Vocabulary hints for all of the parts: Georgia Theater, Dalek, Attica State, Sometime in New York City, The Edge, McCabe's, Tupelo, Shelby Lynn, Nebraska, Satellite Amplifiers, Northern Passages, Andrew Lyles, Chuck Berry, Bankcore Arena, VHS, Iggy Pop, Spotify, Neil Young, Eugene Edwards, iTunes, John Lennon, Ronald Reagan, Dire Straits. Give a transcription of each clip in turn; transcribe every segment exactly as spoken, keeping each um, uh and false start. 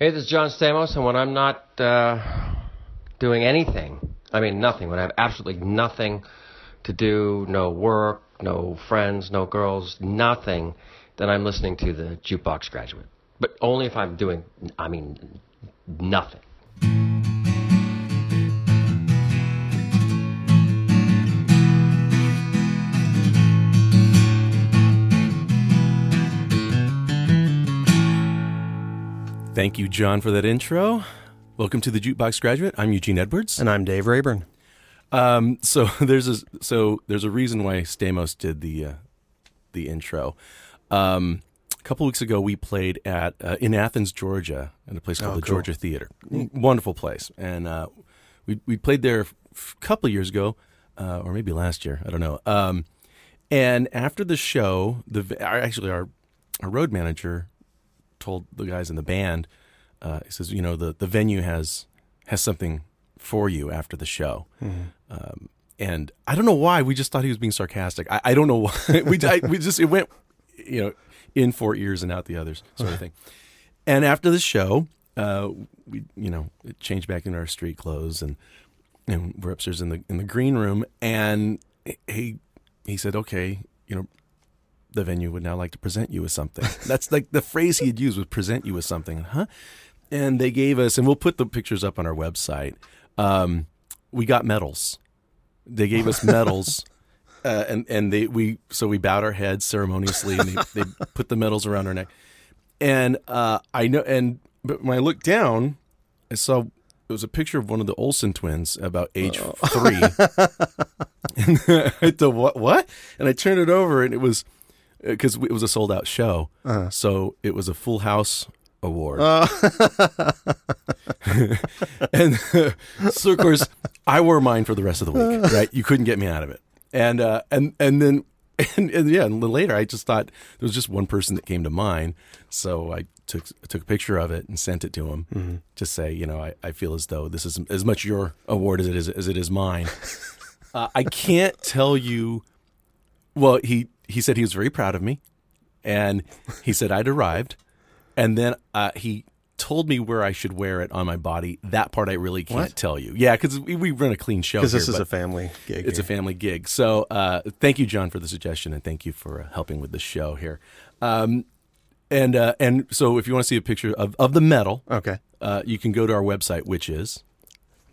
Hey, this is John Stamos, and when I'm not uh, doing anything, I mean nothing, when I have absolutely nothing to do, no work, no friends, no girls, nothing, then I'm listening to the Jukebox Graduate. But only if I'm doing, I mean, nothing. Thank you, John, for that intro. Welcome to the Jukebox Graduate. I'm Eugene Edwards, and I'm Dave Rayburn. Um, so there's a so there's a reason why Stamos did the uh, the intro. Um, a couple weeks ago, we played at uh, in Athens, Georgia, at a place called oh, the cool. Georgia Theater. Wonderful place, and uh, we we played there a couple of years ago, uh, or maybe last year. I don't know. Um, and after the show, the our, actually our our road manager told the guys in the band, uh, he says, you know, the, the venue has has something for you after the show. Mm-hmm. Um, and I don't know why, we just thought he was being sarcastic. I, I don't know why. we I, we just, it went, you know, in four ears and out the others sort of thing. And after the show, uh, we, you know, it changed back into our street clothes, and and we're upstairs in the in the green room, and he he said, okay, you know, the venue would now like to present you with something. That's like the phrase he had used, was present you with something. Huh? And they gave us, and we'll put the pictures up on our website. Um, we got medals. They gave us medals. uh, and, and they, we, so we bowed our heads ceremoniously, and they, they put the medals around our neck. And, uh, I know, and, but when I looked down, I saw, it was a picture of one of the Olsen twins about age oh. three. And I thought, what, what? And I turned it over, and it was, because it was a sold-out show, uh-huh. so it was a Full House award. Uh- and uh, so, of course, I wore mine for the rest of the week, right? You couldn't get me out of it. And uh, and and then, and, and yeah, and later I just thought there was just one person that came to mind, so I took took a picture of it and sent it to him mm-hmm. to say, you know, I, I feel as though this is as much your award as it is, as it is mine. uh, I can't tell you, well, he... He said he was very proud of me, and he said I'd arrived, and then uh, he told me where I should wear it on my body. That part I really can't what? tell you. Yeah, because we, we run a clean show here. Because this is a family gig. It's here. a family gig. So uh, thank you, John, for the suggestion, and thank you for uh, helping with the show here. Um, and uh, and so if you want to see a picture of, of the medal, okay. uh, you can go to our website, which is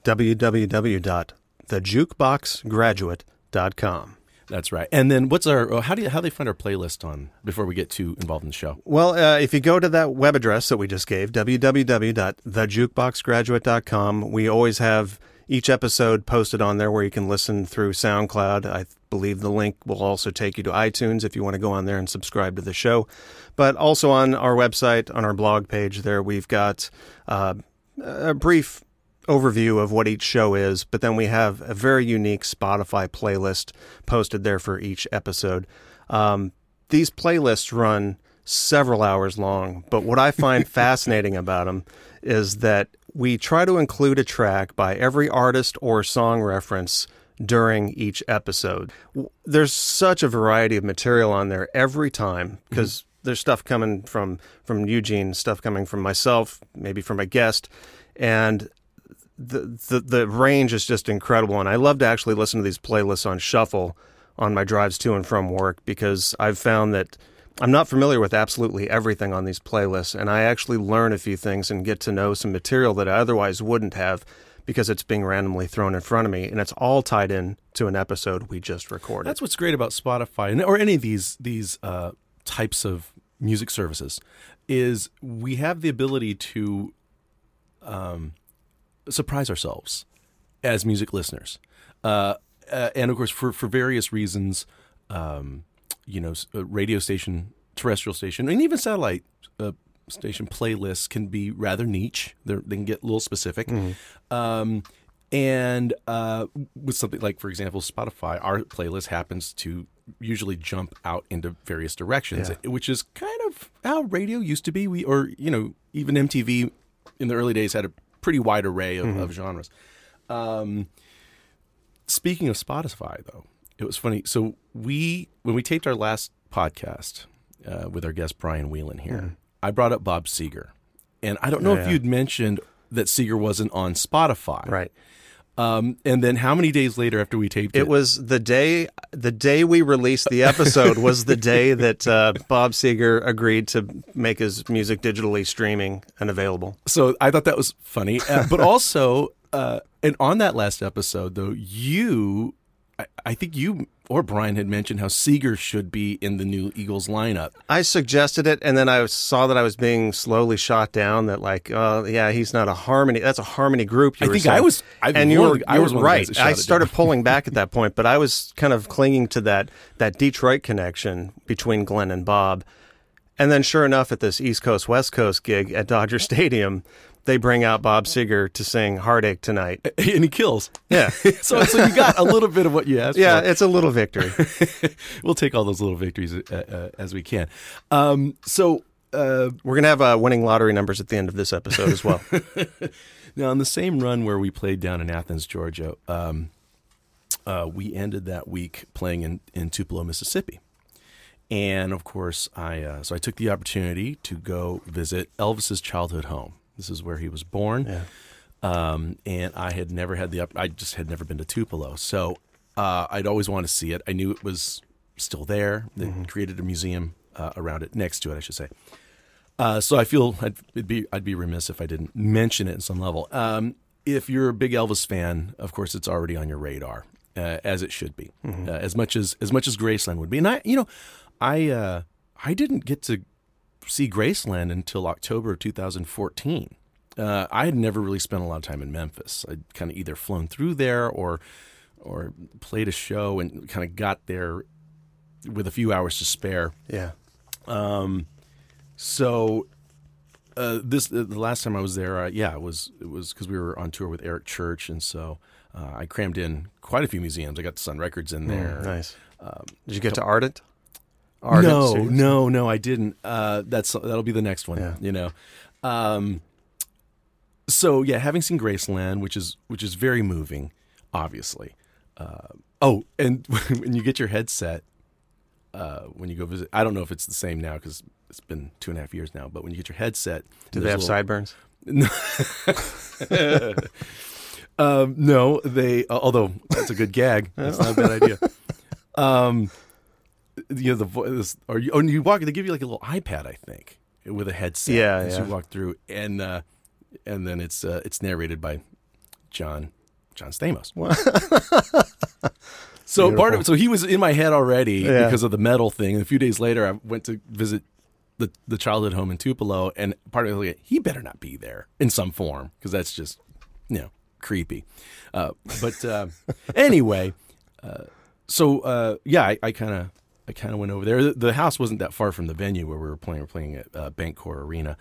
w w w dot the jukebox graduate dot com. That's right. And then what's our, how do you, how do they find our playlist on, before we get too involved in the show? Well, uh, if you go to that web address that we just gave, w w w dot the jukebox graduate dot com, we always have each episode posted on there where you can listen through SoundCloud. I believe the link will also take you to iTunes if you want to go on there and subscribe to the show. But also on our website, on our blog page there, we've got uh, a brief overview of what each show is, but then we have a very unique Spotify playlist posted there for each episode. Um, these playlists run several hours long, but what I find fascinating about them is that we try to include a track by every artist or song reference during each episode. There's such a variety of material on there every time, because mm-hmm. there's stuff coming from, from Eugene, stuff coming from myself, maybe from a guest, and The, the the range is just incredible, and I love to actually listen to these playlists on shuffle on my drives to and from work, because I've found that I'm not familiar with absolutely everything on these playlists, and I actually learn a few things and get to know some material that I otherwise wouldn't have, because it's being randomly thrown in front of me, and it's all tied in to an episode we just recorded. That's what's great about Spotify, or any of these these uh, types of music services, is we have the ability to um surprise ourselves as music listeners. Uh, uh, and of course, for, for various reasons, um, you know, radio station, terrestrial station, and even satellite uh, station playlists can be rather niche. They're, they can get a little specific. Mm-hmm. Um, and uh, with something like, for example, Spotify, our playlist happens to usually jump out into various directions, yeah. which is kind of how radio used to be. We, or, you know, even M T V in the early days had a pretty wide array of, mm-hmm. of genres. Um, speaking of Spotify, though, it was funny. So we, when we taped our last podcast uh, with our guest Brian Whelan here, mm-hmm. I brought up Bob Seger, And I don't know yeah. if you'd mentioned that Seeger wasn't on Spotify. Right. Um, and then how many days later after we taped it? It was the day the day we released the episode was the day that uh, Bob Seger agreed to make his music digitally streaming and available. So I thought that was funny. Uh, but also, uh, and on that last episode, though, you, I, I think you or Brian had mentioned how Seger should be in the new Eagles lineup. I suggested it, and then I saw that I was being slowly shot down. That like, oh uh, yeah, he's not a harmony. That's a harmony group. You I were think saying. I was, I've and you were, I was right. I started pulling back at that point, but I was kind of clinging to that that Detroit connection between Glenn and Bob. And then, sure enough, at this East Coast West Coast gig at Dodger Stadium, they bring out Bob Seger to sing Heartache Tonight. And he kills. Yeah. so, so you got a little bit of what you asked yeah, for. Yeah, it's a little victory. We'll take all those little victories uh, uh, as we can. Um, so uh, we're going to have uh, winning lottery numbers at the end of this episode as well. Now, on the same run where we played down in Athens, Georgia, um, uh, we ended that week playing in, in Tupelo, Mississippi. And, of course, I uh, so I took the opportunity to go visit Elvis's childhood home. This is where he was born, yeah. um, and I had never had the. I just had never been to Tupelo, so uh, I'd always wanted to see it. I knew it was still there. They mm-hmm. created a museum uh, around it, next to it, I should say. Uh, so I feel I'd it'd be I'd be remiss if I didn't mention it in some level. Um, if you're a big Elvis fan, of course, it's already on your radar, uh, as it should be, mm-hmm. uh, as much as as much as Graceland would be. And I, you know, I uh, I didn't get to see Graceland until October of two thousand fourteen. Uh, I had never really spent a lot of time in Memphis. I'd kind of either flown through there or or played a show and kind of got there with a few hours to spare. Yeah. Um. So uh, this the last time I was there, uh, yeah, it was it was because we were on tour with Eric Church, and so uh, I crammed in quite a few museums. I got Sun Records in there. Mm, nice. Um, Did you get to Ardent? Ardent, no, seriously? no, no, I didn't. Uh, that's that'll be the next one, yeah. you know. Um, so yeah, having seen Graceland, which is which is very moving, obviously. Uh, oh, and when you get your headset, uh, when you go visit, I don't know if it's the same now because it's been two and a half years now. But when you get your headset, do they have little... sideburns? No. um, no, they. Although that's a good gag. That's not a bad idea. Um. You know, the voice, or you, or you walk, they give you like a little iPad, I think, with a headset yeah, as yeah. you walk through. And uh, and then it's uh, it's narrated by John John Stamos. so Beautiful. part of it, so he was in my head already yeah. because of the metal thing. And a few days later, I went to visit the, the childhood home in Tupelo. And part of it, he better not be there in some form because that's just, you know, creepy. Uh, but uh, anyway, uh, so uh, yeah, I, I kind of... I kind of went over there. The house wasn't that far from the venue where we were playing. We were playing at uh, Bankcore Arena.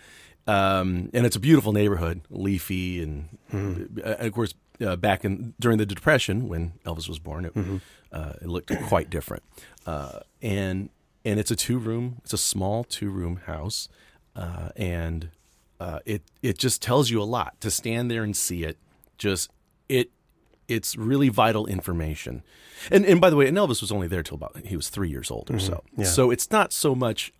Um, and it's a beautiful neighborhood, leafy. And, mm-hmm. uh, and of course, uh, back in during the Depression, when Elvis was born, it, mm-hmm. uh, it looked quite different. Uh, and and it's a two-room, it's a small two-room house. Uh, and uh, it it just tells you a lot. To stand there and see it, just it. It's really vital information. And and by the way, and Elvis was only there till about, he was three years old or mm-hmm. so. Yeah. So it's not so much,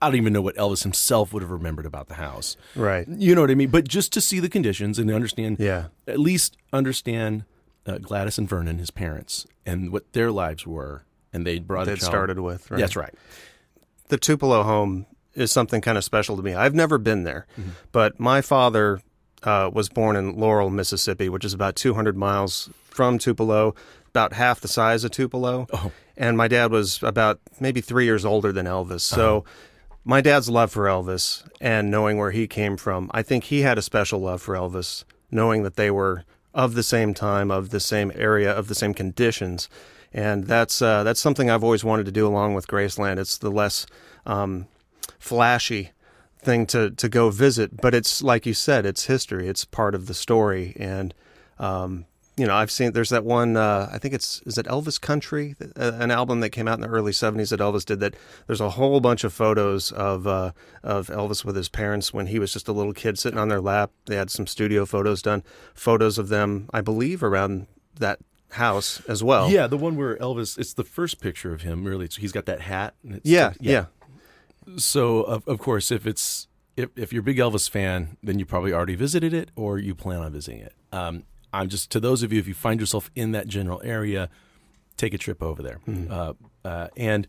I don't even know what Elvis himself would have remembered about the house. Right. You know what I mean? But just to see the conditions and understand, yeah. at least understand uh, Gladys and Vernon, his parents, and what their lives were. And they brought it started with, right? That's right. The Tupelo home is something kind of special to me. I've never been there, mm-hmm. but my father... Uh, was born in Laurel, Mississippi, which is about two hundred miles from Tupelo, about half the size of Tupelo. Oh. And my dad was about maybe three years older than Elvis. So uh-huh. my dad's love for Elvis and knowing where he came from, I think he had a special love for Elvis, knowing that they were of the same time, of the same area, of the same conditions. And that's uh, that's something I've always wanted to do along with Graceland. It's the less um, flashy thing to to go visit, but it's like you said, it's history, it's part of the story. And um you know, I've seen there's that one uh I think it's is it Elvis Country, an album that came out in the early seventies that Elvis did, that there's a whole bunch of photos of uh of Elvis with his parents when he was just a little kid sitting on their lap. They had some studio photos done, photos of them, I believe, around that house as well. Yeah, the one where Elvis, it's the first picture of him, really. So he's got that hat and it's, yeah, yeah yeah. So, of, of course, if it's if, if you're a big Elvis fan, then you probably already visited it or you plan on visiting it. Um, I'm just, to those of you, if you find yourself in that general area, take a trip over there. Mm-hmm. Uh, uh, and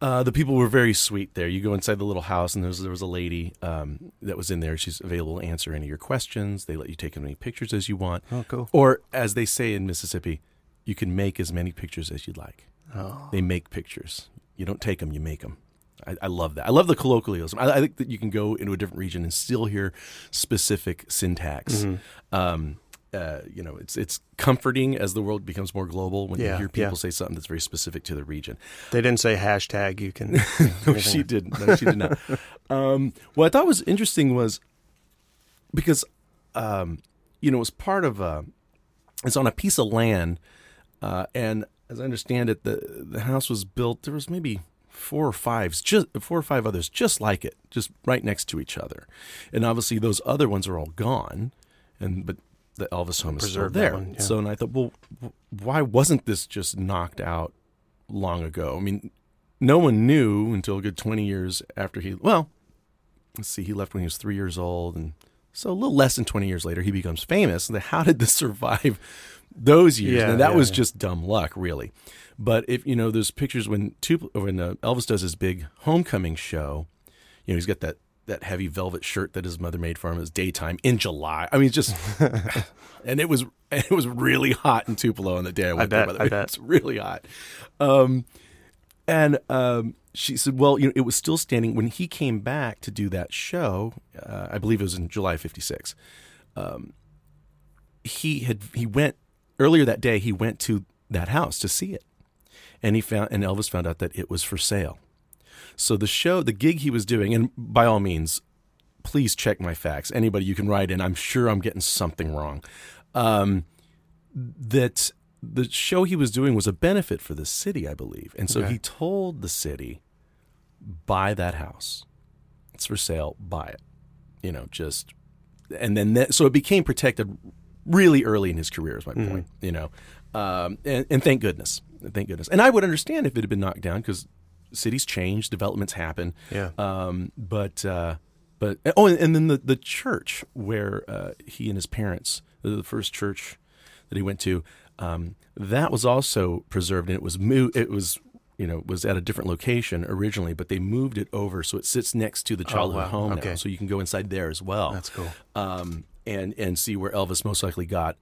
uh, the people were very sweet there. You go inside the little house, and there was, there was a lady um, that was in there. She's available to answer any of your questions. They let you take as many pictures as you want. Oh, cool. Or, as they say in Mississippi, you can make as many pictures as you'd like. Oh. They make pictures. You don't take them, you make them. I, I love that. I love the colloquialism. I, I think that you can go into a different region and still hear specific syntax. Mm-hmm. Um, uh, you know, it's it's comforting as the world becomes more global when yeah, you hear people yeah. say something that's very specific to the region. They didn't say hashtag. You can. No, she didn't. No, she did not. Um, what I thought was interesting was because um, you know, it's part of a, it's on a piece of land, uh, and as I understand it, the the house was built. There was maybe four or fives, just four or five others just like it, just right next to each other. And obviously those other ones are all gone, and but the Elvis home is still there. One, yeah. So, and I thought, well, why wasn't this just knocked out long ago? I mean, no one knew until a good twenty years after he, well, let's see, he left when he was three years old. And so a little less than twenty years later, he becomes famous. And how did this survive those years? Yeah, now, that yeah, was yeah. just dumb luck, really. But if you know, there's pictures when Tup- when uh, Elvis does his big homecoming show, you know, he's got that, that heavy velvet shirt that his mother made for him. It was daytime in July. I mean, just and it was it was really hot in Tupelo on the day I went I bet, there. By the way, it's really hot. Um, and um, she said, "Well, you know, it was still standing when he came back to do that show. Uh, I believe it was in July of fifty-six. Um, he had he went earlier that day. He went to that house to see it." And he found, and Elvis found out that it was for sale. So the show, the gig he was doing, and by all means, please check my facts. Anybody, you can write in. I'm sure I'm getting something wrong. Um, that the show he was doing was a benefit for the city, I believe. And so okay. he told the city, buy that house. It's for sale. Buy it. You know, just, and then that, so it became protected really early in his career is my mm-hmm. point, you know. Um, and, and thank goodness. Thank goodness. And I would understand if it had been knocked down because cities change, developments happen. Yeah. Um, but, uh, but oh, and then the, the church where uh, he and his parents, the first church that he went to, um, that was also preserved, and it was moved, it was, you know, was at a different location originally, but they moved it over, so it sits next to the childhood oh, wow. home okay. now, so you can go inside there as well. That's cool. Um, and, and see where Elvis most likely got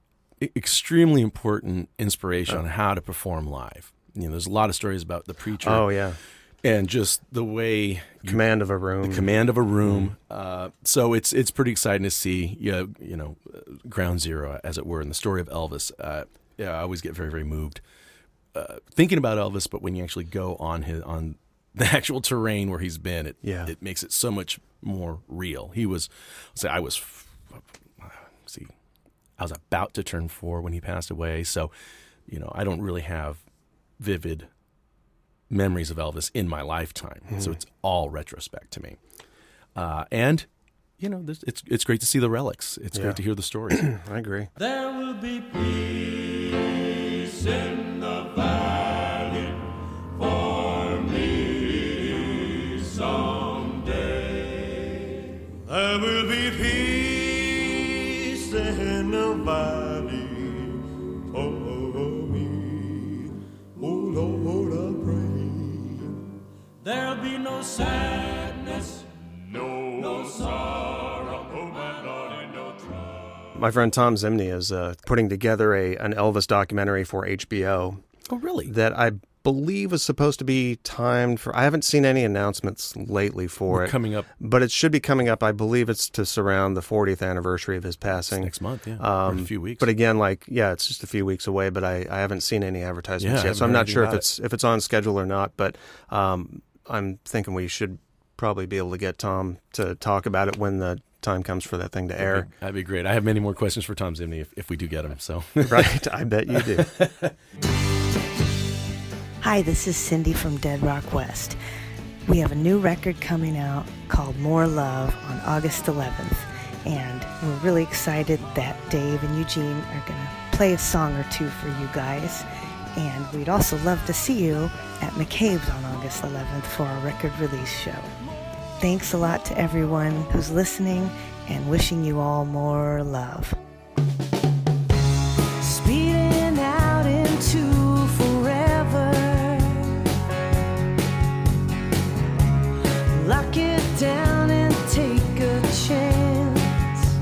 extremely important inspiration oh. on how to perform live. You know, there's a lot of stories about the preacher. Oh yeah, and just the way command you, of a room, the command of a room. Mm. Uh, so it's it's pretty exciting to see. You know, you know, ground zero, as it were, in the story of Elvis. Uh, yeah, I always get very very moved uh, thinking about Elvis, but when you actually go on his on the actual terrain where he's been, it yeah. it makes it so much more real. He was, say, I was, see. I was about to turn four when he passed away, so, you know, I don't really have vivid memories of Elvis in my lifetime. Mm. So it's all retrospect to me. Uh, and, you know, this, it's it's great to see the relics. It's yeah. great to hear the stories. I agree. There will be peace in the valley for me someday. There will be peace. Nobody for me, oh Lord, I pray. There'll be no sadness, no, no sorrow, oh my Lord, no trouble. My friend Tom Zimney is uh, putting together a an Elvis documentary for H B O. Oh, really? That I believe was supposed to be timed for. I haven't seen any announcements lately for We're it coming up, but it should be coming up. I believe it's to surround the fortieth anniversary of his passing. It's next month, yeah, um, in a few weeks. But again, like yeah, it's just a few weeks away. But I, I haven't seen any advertisements yeah, yet, so I'm not sure if it's it. if it's on schedule or not. But um, I'm thinking we should probably be able to get Tom to talk about it when the time comes for that thing to air. That'd be, that'd be great. I have many more questions for Tom Zimney if, if we do get him. So right, I bet you do. Hi, this is Cindy from Dead Rock West. We have a new record coming out called More Love on August eleventh, and we're really excited that Dave and Eugene are going to play a song or two for you guys, and we'd also love to see you at McCabe's on August eleventh for our record release show. Thanks a lot to everyone who's listening and wishing you all more love. Speeding out into forever. Lock it down and take a chance.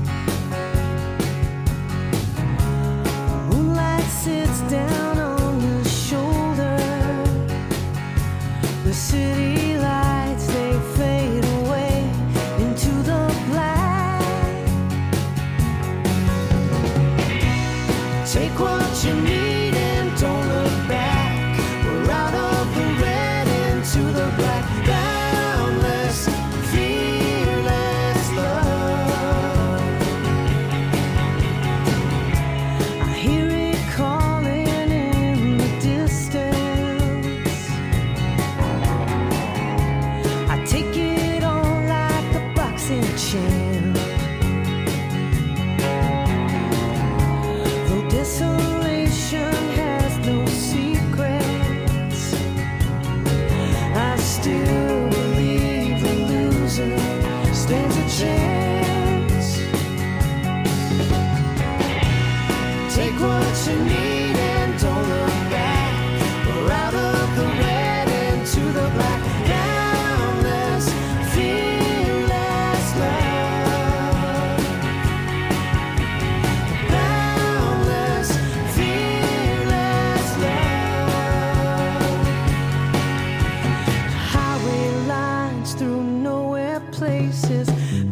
Moonlight sits down on your shoulder. The city. Take what you need and don't look back. We're out of the red into the black. Boundless, fearless love. I hear it calling in the distance. I take it on like a boxing champ. Desolation has no secrets. I still believe the loser stands a chance. Take what you need and don't look back. We're out of the red into the black. Boundless, fearless love.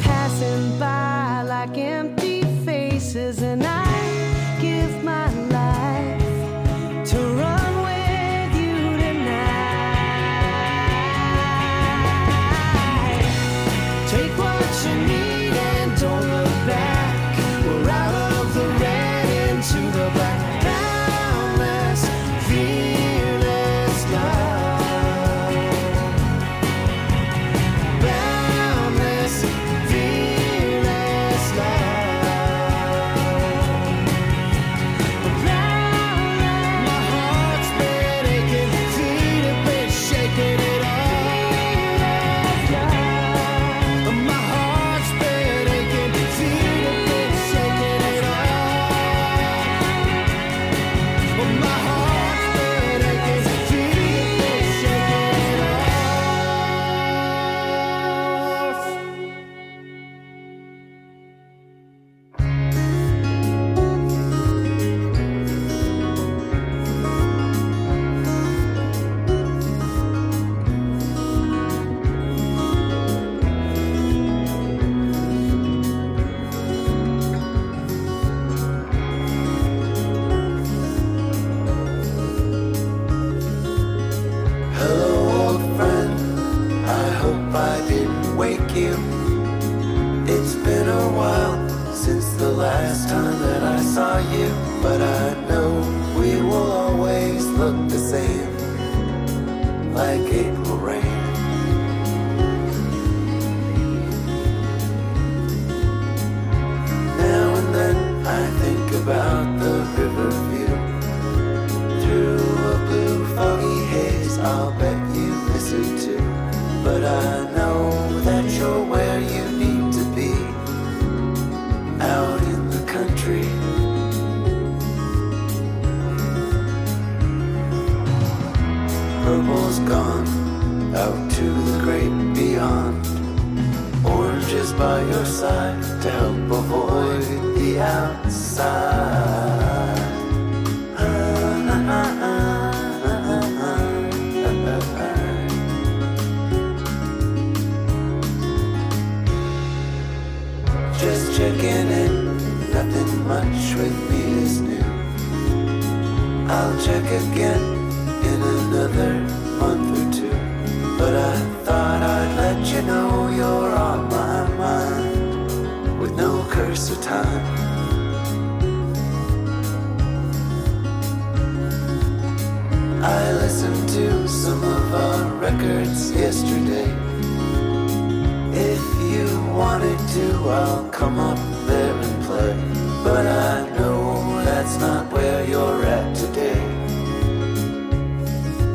Passing by like empty faces, and I give my life to run with you tonight. Take what you need and don't look back. We're out of the red into the black. Boundless, fearless love.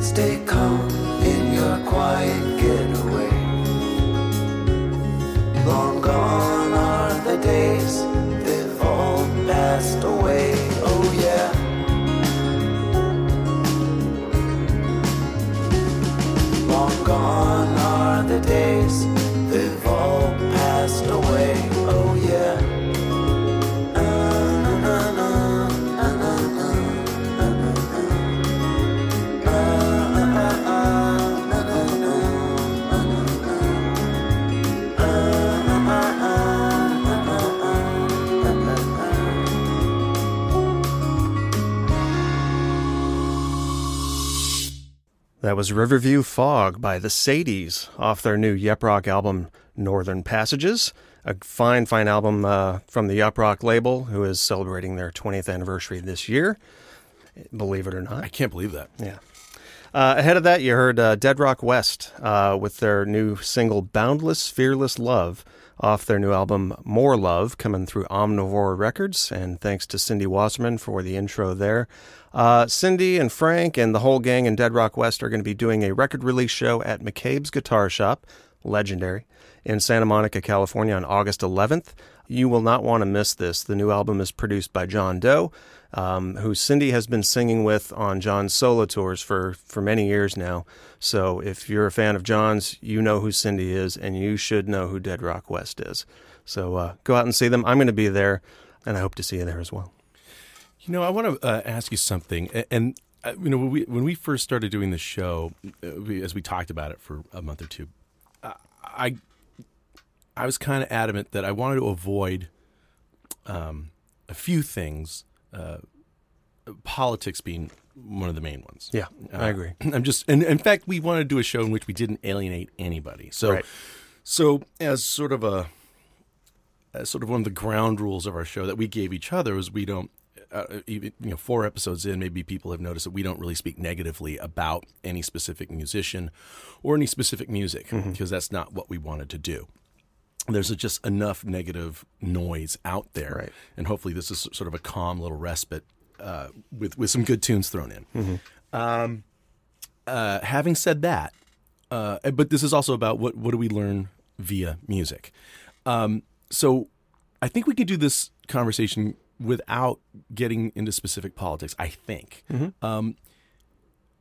Stay calm in your quiet getaway. That was Riverview Fog by The Sadies off their new Yep Roc album, Northern Passages. A fine, fine album uh, from the Yep Roc label, who is celebrating their twentieth anniversary this year. Believe it or not. I can't believe that. Yeah. Uh, ahead of that, you heard uh, Dead Rock West uh, with their new single, Boundless, Fearless Love, off their new album, More Love, coming through Omnivore Records. And thanks to Cindy Wasserman for the intro there. Uh, Cindy and Frank and the whole gang in Dead Rock West are going to be doing a record release show at McCabe's Guitar Shop, legendary, in Santa Monica, California on August eleventh. You will not want to miss this. The new album is produced by John Doe, um, who Cindy has been singing with on John's solo tours for, for many years now. So if you're a fan of John's, you know who Cindy is, and you should know who Dead Rock West is. So uh, go out and see them. I'm going to be there, and I hope to see you there as well. You know, I want to uh, ask you something. And, uh, you know, when we, when we first started doing this show, uh, we, as we talked about it for a month or two, uh, I... I was kind of adamant that I wanted to avoid um, a few things, uh, politics being one of the main ones. Yeah, uh, I agree. I'm just, and in fact, we wanted to do a show in which we didn't alienate anybody. So, right. so as sort of a, as sort of one of the ground rules of our show that we gave each other was we don't, uh, even, you know, four episodes in, maybe people have noticed that we don't really speak negatively about any specific musician or any specific music mm-hmm. because that's not what we wanted to do. There's just enough negative noise out there, right. and hopefully this is sort of a calm little respite uh, with with some good tunes thrown in. Mm-hmm. Um, uh, having said that, uh, but this is also about what what do we learn via music. Um, so I think we could do this conversation without getting into specific politics. I think, mm-hmm. um,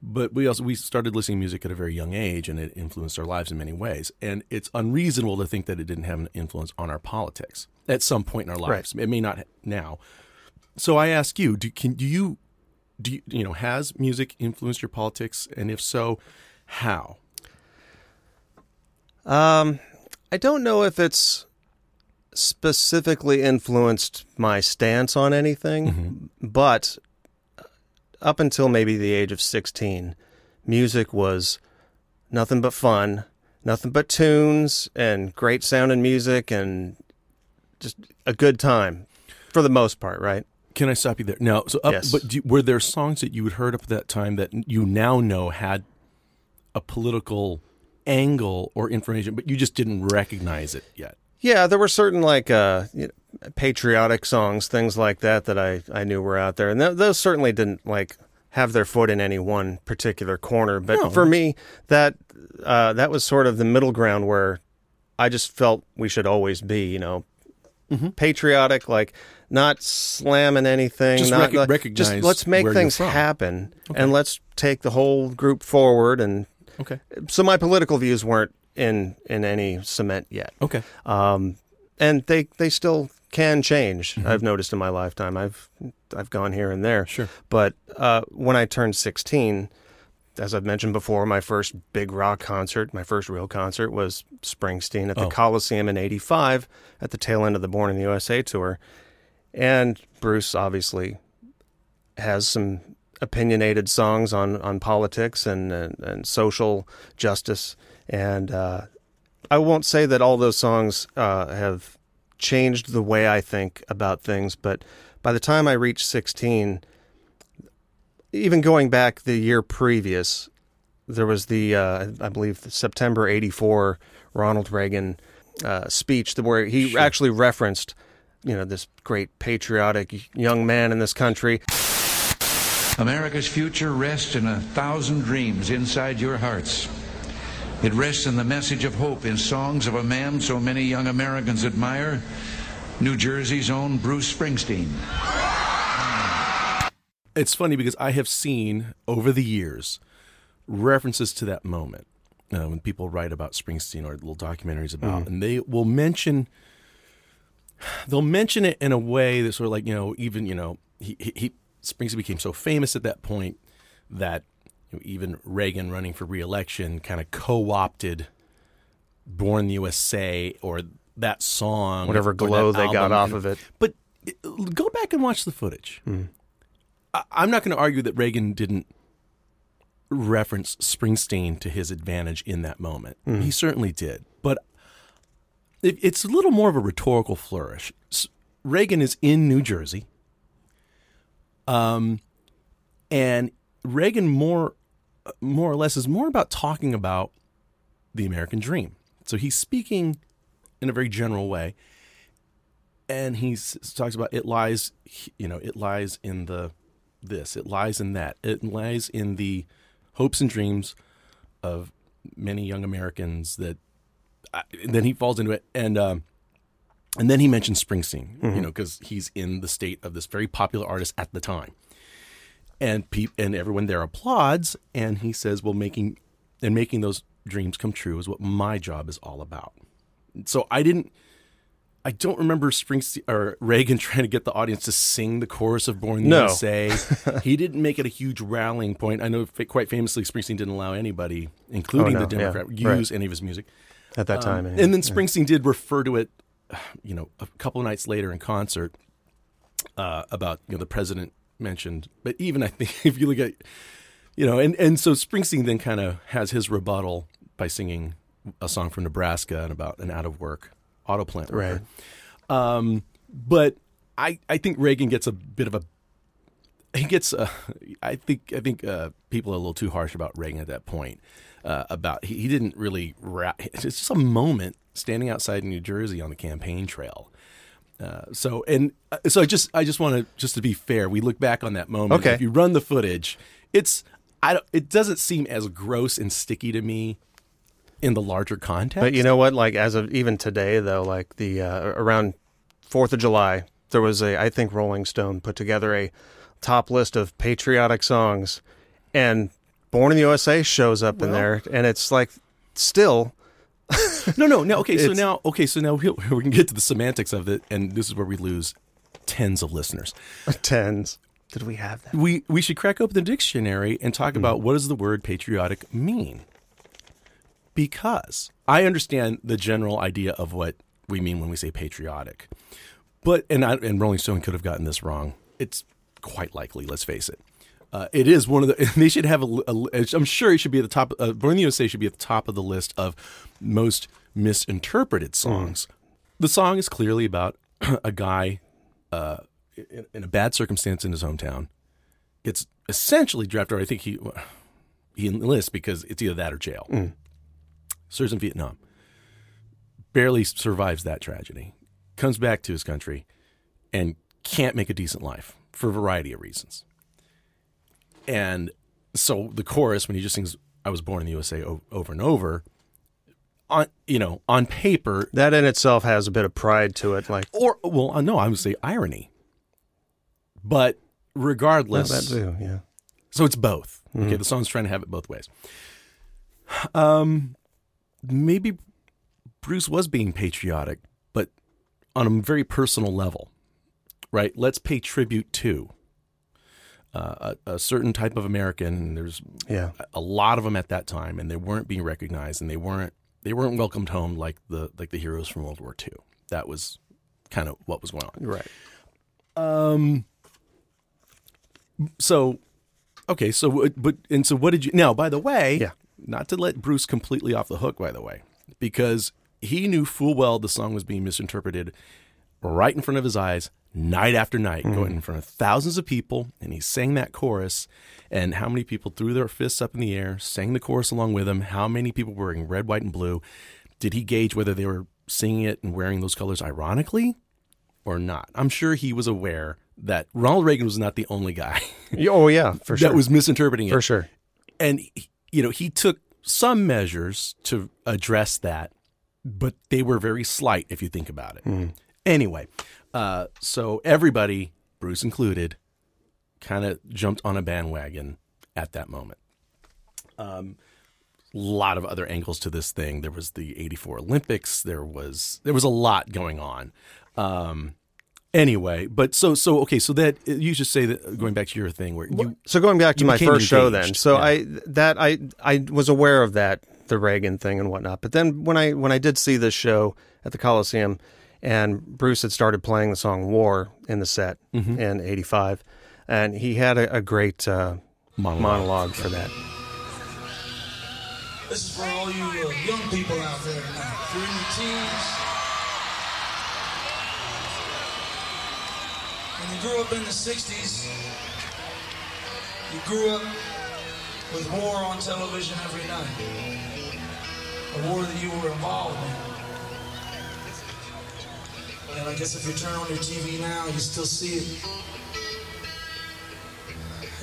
but we also we started listening to music at a very young age, and it influenced our lives in many ways. And it's unreasonable to think that it didn't have an influence on our politics at some point in our lives. Right. It may not now. So I ask you: Do can do you do you, you know has music influenced your politics? And if so, how? Um, I don't know if it's specifically influenced my stance on anything, mm-hmm. but. Up until maybe the age of sixteen, music was nothing but fun, nothing but tunes and great sounding music and just a good time for the most part, right? Can I stop you there? No. So, up, yes. But do, were there songs that you had heard up at that time that you now know had a political angle or information, but you just didn't recognize it yet? Yeah, there were certain like uh, you know, patriotic songs, things like that, that I, I knew were out there. And th- those certainly didn't like have their foot in any one particular corner. But no. for me, that uh, that was sort of the middle ground where I just felt we should always be, you know, mm-hmm. patriotic, like not slamming anything. Just not, rec- like, just let's make things happen okay. and let's take the whole group forward. And okay. So my political views weren't in in any cement yet. Okay. Um, and they, they still can change. Mm-hmm. I've noticed in my lifetime. I've I've gone here and there. Sure. But uh, when I turned sixteen, as I've mentioned before, my first big rock concert, my first real concert was Springsteen at the oh. Coliseum in eighty-five at the tail end of the Born in the U S A tour. And Bruce obviously has some opinionated songs on, on politics and, and, and social justice. And uh, I won't say that all those songs uh, have changed the way I think about things, but by the time I reached sixteen, even going back the year previous, there was the, uh, I believe, the September eighty-four Ronald Reagan uh, speech where he sure. actually referenced, you know, this great patriotic young man in this country. America's future rests in a thousand dreams inside your hearts. It rests in the message of hope in songs of a man so many young Americans admire, New Jersey's own Bruce Springsteen. It's funny because I have seen over the years references to that moment uh, when people write about Springsteen or little documentaries about, mm. and they will mention, they'll mention it in a way that's sort of like, you know, even, you know, he, he Springsteen became so famous at that point that even Reagan running for re-election kind of co-opted Born in the U S A or that song. Whatever glow they got off of it. But go back and watch the footage. Mm. I, I'm not going to argue that Reagan didn't reference Springsteen to his advantage in that moment. Mm. He certainly did. But it, it's a little more of a rhetorical flourish. Reagan is in New Jersey. Um, and Reagan more, more or less is more about talking about the American dream. So he's speaking in a very general way. And he talks about it lies, you know, it lies in the this, it lies in that, it lies in the hopes and dreams of many young Americans. That I, then he falls into it, and um, and then he mentions Springsteen, mm-hmm. you know, because he's in the state of this very popular artist at the time, and pe- and everyone there applauds, and he says, "Well, making and making those dreams come true is what my job is all about." So I didn't. I don't remember Springsteen or Reagan trying to get the audience to sing the chorus of Born in the no. U S A. He didn't make it a huge rallying point. I know quite famously Springsteen didn't allow anybody, including oh, no. the Democrat, yeah. use right. any of his music. At that time. Um, yeah. And then Springsteen yeah. did refer to it, you know, a couple of nights later in concert uh, about, you know, the president mentioned. But even I think if you look at, you know, and, and so Springsteen then kind of has his rebuttal by singing a song from Nebraska and about an out-of-work auto plant worker. Right. Um, but I I think Reagan gets a bit of a he gets a, I think I think uh, people are a little too harsh about Reagan at that point. Uh, about he, he didn't really ra- it's just a moment standing outside in New Jersey on the campaign trail. Uh, so and uh, so I just I just want to just to be fair, we look back on that moment. Okay. If you run the footage, it's I don't, it doesn't seem as gross and sticky to me in the larger context. But you know what? Like, as of even today, though, like the uh, around fourth of July, there was a, I think Rolling Stone put together a top list of patriotic songs, and Born in the U S A shows up well, in there, and it's like still. no, no, no. Okay, so now, okay, so now we we can get to the semantics of it, and this is where we lose tens of listeners. Tens. Did we have that? We we should crack open the dictionary and talk mm. about what does the word patriotic mean. Because I understand the general idea of what we mean when we say patriotic, but and I, and Rolling Stone could have gotten this wrong. It's quite likely. Let's face it. Uh, it is one of the. They should have. A, a, I'm sure it should be at the top. Uh, Born in the U S A should be at the top of the list of most misinterpreted songs. Mm. The song is clearly about a guy uh, in, in a bad circumstance in his hometown. It's essentially draft. Or I think he he enlists because it's either that or jail. Mm. Serves in Vietnam, barely survives that tragedy, comes back to his country, and can't make a decent life for a variety of reasons. And so the chorus, when he just sings "I was born in the U S A" over and over, on you know, on paper, that in itself has a bit of pride to it, like or well, no, I would say irony. But regardless, yeah, that too, yeah. So it's both. Mm-hmm. Okay, the song's trying to have it both ways. Um. Maybe Bruce was being patriotic, but on a very personal level, right? Let's pay tribute to uh, a, a certain type of American. And there's yeah. a lot of them at that time, and they weren't being recognized, and they weren't they weren't welcomed home like the like the heroes from World War Two. That was kind of what was going on, right? Um. So, okay, so but and so what did you? Now, by the way, yeah. Not to let Bruce completely off the hook, by the way, because he knew full well the song was being misinterpreted right in front of his eyes, night after night, mm. going in front of thousands of people, and he sang that chorus, and how many people threw their fists up in the air, sang the chorus along with him, how many people were wearing red, white, and blue. Did he gauge whether they were singing it and wearing those colors ironically or not? I'm sure he was aware that Ronald Reagan was not the only guy. Oh, yeah, for sure. That was misinterpreting it. For sure. And he, You know, he took some measures to address that, but they were very slight if you think about it. Mm. Anyway, uh, so everybody, Bruce included, kind of jumped on a bandwagon at that moment. A um, lot of other angles to this thing. There was the eighty-four Olympics. There was there was a lot going on. Um, anyway, but so so okay, so that you just say that going back to your thing where you, so going back to my first show then. So yeah. I that I I was aware of that the Reagan thing and whatnot, but then when I when I did see this show at the Coliseum, and Bruce had started playing the song "War" in the set mm-hmm. in eighty-five, and he had a, a great uh, monologue. monologue for that. This is for all you uh, young people out there tonight. For your teens. When you grew up in the sixties, you grew up with war on television every night. A war that you were involved in. And I guess if you turn on your T V now, you still see it.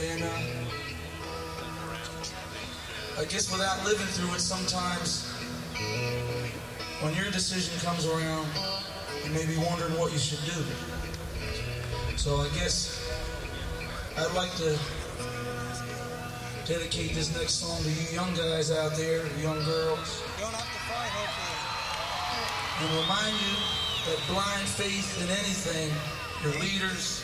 And uh, I guess without living through it, sometimes when your decision comes around, you may be wondering what you should do. So I guess I'd like to dedicate this next song to you young guys out there, young girls. Don't have to fight, hopefully. And remind you that blind faith in anything, your leaders,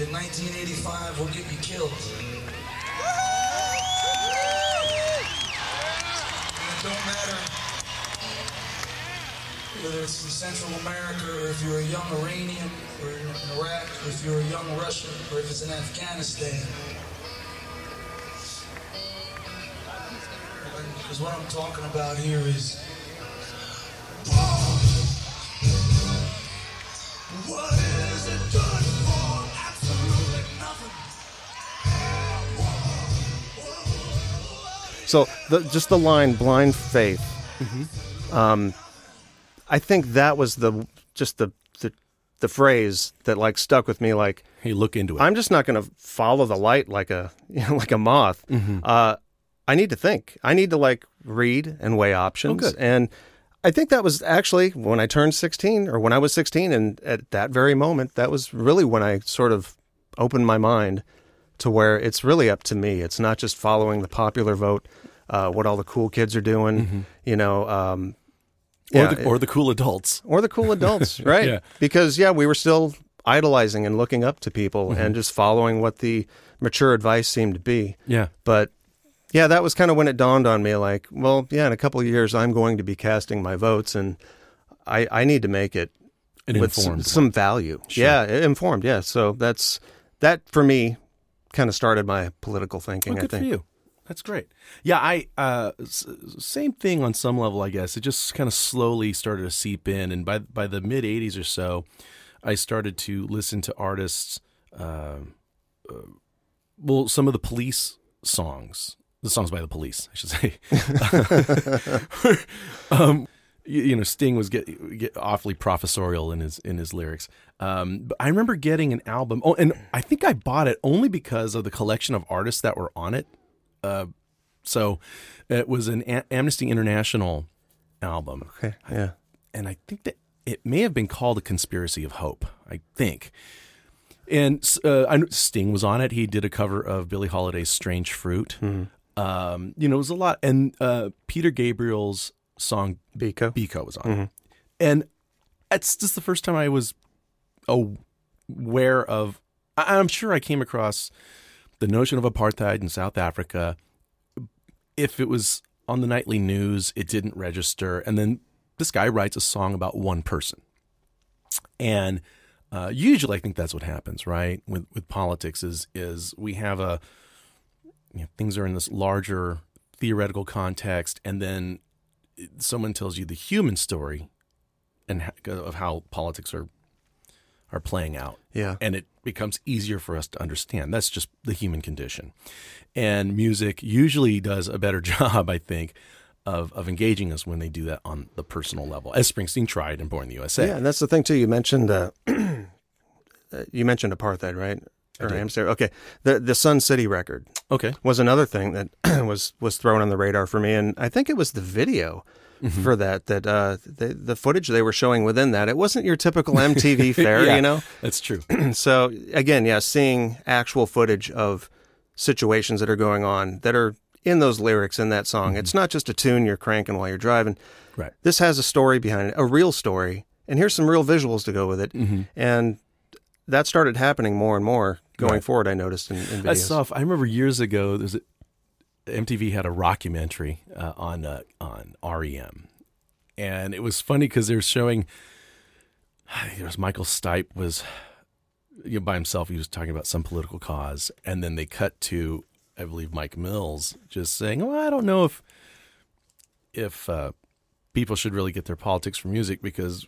in nineteen eighty-five, will get you killed. And it don't matter whether it's in Central America, or if you're a young Iranian, or in Iraq, or if you're a young Russian, or if it's in Afghanistan. Because what I'm talking about here is... What is it done for? Absolutely nothing. So the, just the line "blind faith," mm-hmm. um, I think that was the just the, the the phrase that like stuck with me. Like, hey, look into it. I'm just not going to follow the light like a you know, like a moth. Mm-hmm. Uh, I need to think. I need to like read and weigh options. Oh, good. And I think that was actually when I turned sixteen, or when I was sixteen, and at that very moment, that was really when I sort of opened my mind to where it's really up to me. It's not just following the popular vote, uh, what all the cool kids are doing, mm-hmm. you know. Um, yeah, or, the, or the cool adults. Or the cool adults, right? Yeah. Because, yeah, we were still idolizing and looking up to people mm-hmm. and just following what the mature advice seemed to be. Yeah. But... yeah, that was kind of when it dawned on me, like, well, yeah, in a couple of years, I'm going to be casting my votes, and I, I need to make it an with informed some, some value. Sure. Yeah, informed, yeah. So that's that, for me, kind of started my political thinking, well, I think. Good for you. That's great. Yeah, I uh, s- same thing on some level, I guess. It just kind of slowly started to seep in, and by, by the mid-eighties or so, I started to listen to artists, uh, uh, well, some of the Police songs. The songs by The Police, I should say. um, you, you know, Sting was get, get awfully professorial in his in his lyrics. Um, but I remember getting an album, oh, and I think I bought it only because of the collection of artists that were on it. Uh, so it was an Am- Amnesty International album. Okay, yeah. And I think that it may have been called A Conspiracy of Hope, I think. And uh, I know Sting was on it. He did a cover of Billie Holiday's Strange Fruit. Mm. Um, you know, it was a lot. And uh, Peter Gabriel's song Biko, Biko was on mm-hmm. it. And it's just the first time I was aware of, I- I'm sure I came across the notion of apartheid in South Africa. If it was on the nightly news, it didn't register. And then this guy writes a song about one person. And uh, usually I think that's what happens, right? With with politics is is we have a, you know, things are in this larger theoretical context, and then someone tells you the human story and ha- of how politics are are playing out. Yeah. And it becomes easier for us to understand. That's just the human condition. And music usually does a better job, I think, of of engaging us when they do that on the personal level, as Springsteen tried in Born in the U S A. Yeah, and that's the thing, too. You mentioned uh, you mentioned apartheid, right? Or Amsterdam. Okay. The the Sun City record. Okay. Was another thing that was was thrown on the radar for me, and I think it was the video mm-hmm. for that that uh, the the footage they were showing within that. It wasn't your typical M T V fare, yeah, you know. That's true. So again, yeah, seeing actual footage of situations that are going on that are in those lyrics in that song. Mm-hmm. It's not just a tune you're cranking while you're driving. Right. This has a story behind it, a real story, and here's some real visuals to go with it, mm-hmm. and that started happening more and more going right. forward, I noticed in, in videos. I saw, I remember years ago, there's a, M T V had a rockumentary uh, on uh, on R E M. And it was funny because they were showing, I think it was Michael Stipe was, you know, by himself, he was talking about some political cause. And then they cut to, I believe, Mike Mills just saying, well, I don't know if if uh, people should really get their politics from music, because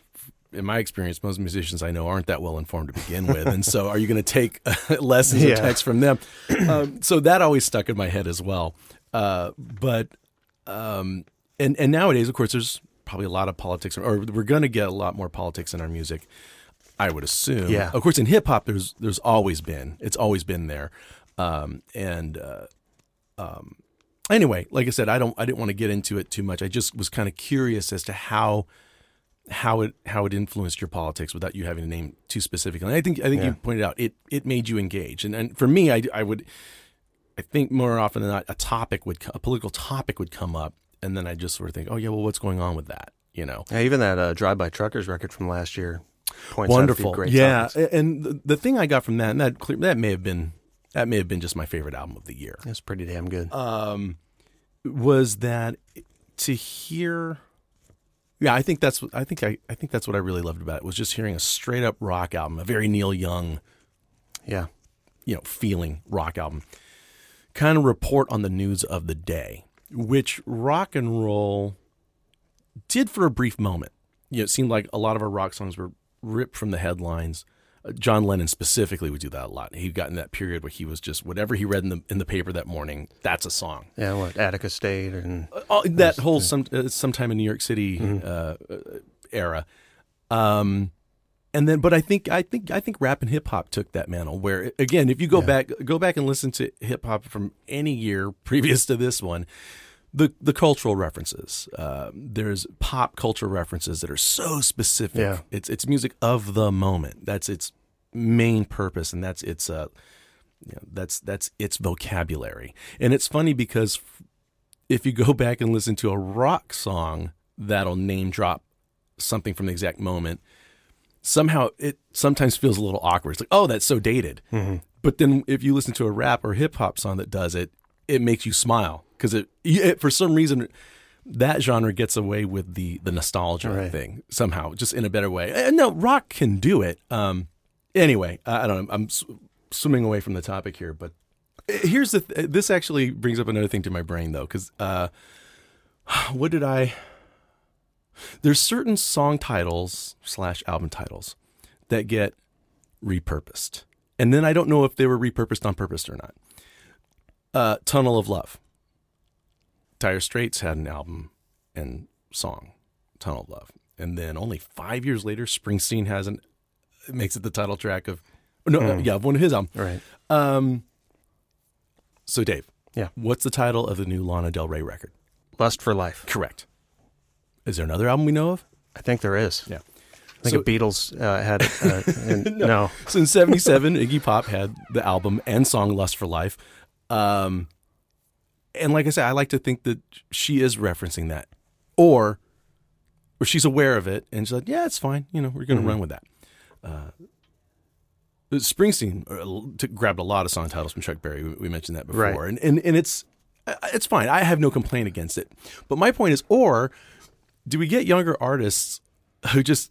in my experience, most musicians I know aren't that well informed to begin with. And so are you going to take lessons yeah. or texts from them? Um, so that always stuck in my head as well. Uh, but um, and, and nowadays, of course, there's probably a lot of politics, or we're going to get a lot more politics in our music, I would assume. Yeah. Of course, in hip hop, there's there's always been. It's always been there. Um, and uh, um, anyway, like I said, I don't I didn't want to get into it too much. I just was kind of curious as to how how it how it influenced your politics without you having to name too specifically. And I think I think yeah. you pointed out it it made you engage. And and for me, I, I would I think more often than not, a topic would a political topic would come up, and then I just sort of think, oh yeah, well, what's going on with that? You know. Yeah, even that uh, Drive By Truckers record from last year. Points Wonderful, great yeah, topics. And the, the thing I got from that, and that clear, that may have been that may have been just my favorite album of the year. That's pretty damn good. Um, was that to hear? Yeah, I think that's I think I, I think that's what I really loved about it, was just hearing a straight up rock album, a very Neil Young, yeah, you know, feeling rock album, kind of report on the news of the day, which rock and roll did for a brief moment. You know, it seemed like a lot of our rock songs were ripped from the headlines. John Lennon specifically would do that a lot. He'd gotten that period where he was just, whatever he read in the in the paper that morning, that's a song. Yeah, what, Attica State and uh, that whole some uh, sometime in New York City mm-hmm. uh, era. Um, and then, but I think I think I think rap and hip hop took that mantle. Where again, if you go yeah. back go back and listen to hip hop from any year previous to this one. The the cultural references, uh, there's pop culture references that are so specific. Yeah. It's it's music of the moment. That's its main purpose, and that's its uh, you know, that's that's its vocabulary. And it's funny because if you go back and listen to a rock song that'll name drop something from the exact moment, somehow it sometimes feels a little awkward. It's like, oh, that's so dated. Mm-hmm. But then if you listen to a rap or hip hop song that does it, it makes you smile. Because it, it, for some reason, that genre gets away with the the nostalgia right. thing somehow, just in a better way. And no, rock can do it. Um, anyway, I don't know. I'm sw- swimming away from the topic here, but here's the. Th- this actually brings up another thing to my brain, though, because uh, what did I? There's certain song titles slash album titles that get repurposed, and then I don't know if they were repurposed on purpose or not. Uh, Tunnel of Love. Dire Straits had an album and song, Tunnel of Love. And then only five years later, Springsteen has an, makes it the title track of, no, mm. yeah, one of his albums. Right. Um, so, Dave, yeah, what's the title of the new Lana Del Rey record? Lust for Life. Correct. Is there another album we know of? I think there is. Yeah. I think so, the Beatles uh, had uh, and, no. no. So in seventy-seven, Iggy Pop had the album and song Lust for Life. Um And like I said, I like to think that she is referencing that, or, or she's aware of it, and she's like, "Yeah, it's fine. You know, we're going to mm-hmm. run with that." Uh, Springsteen took, grabbed a lot of song titles from Chuck Berry. We mentioned that before, right. and, and and it's it's fine. I have no complaint against it. But my point is, or do we get younger artists who just,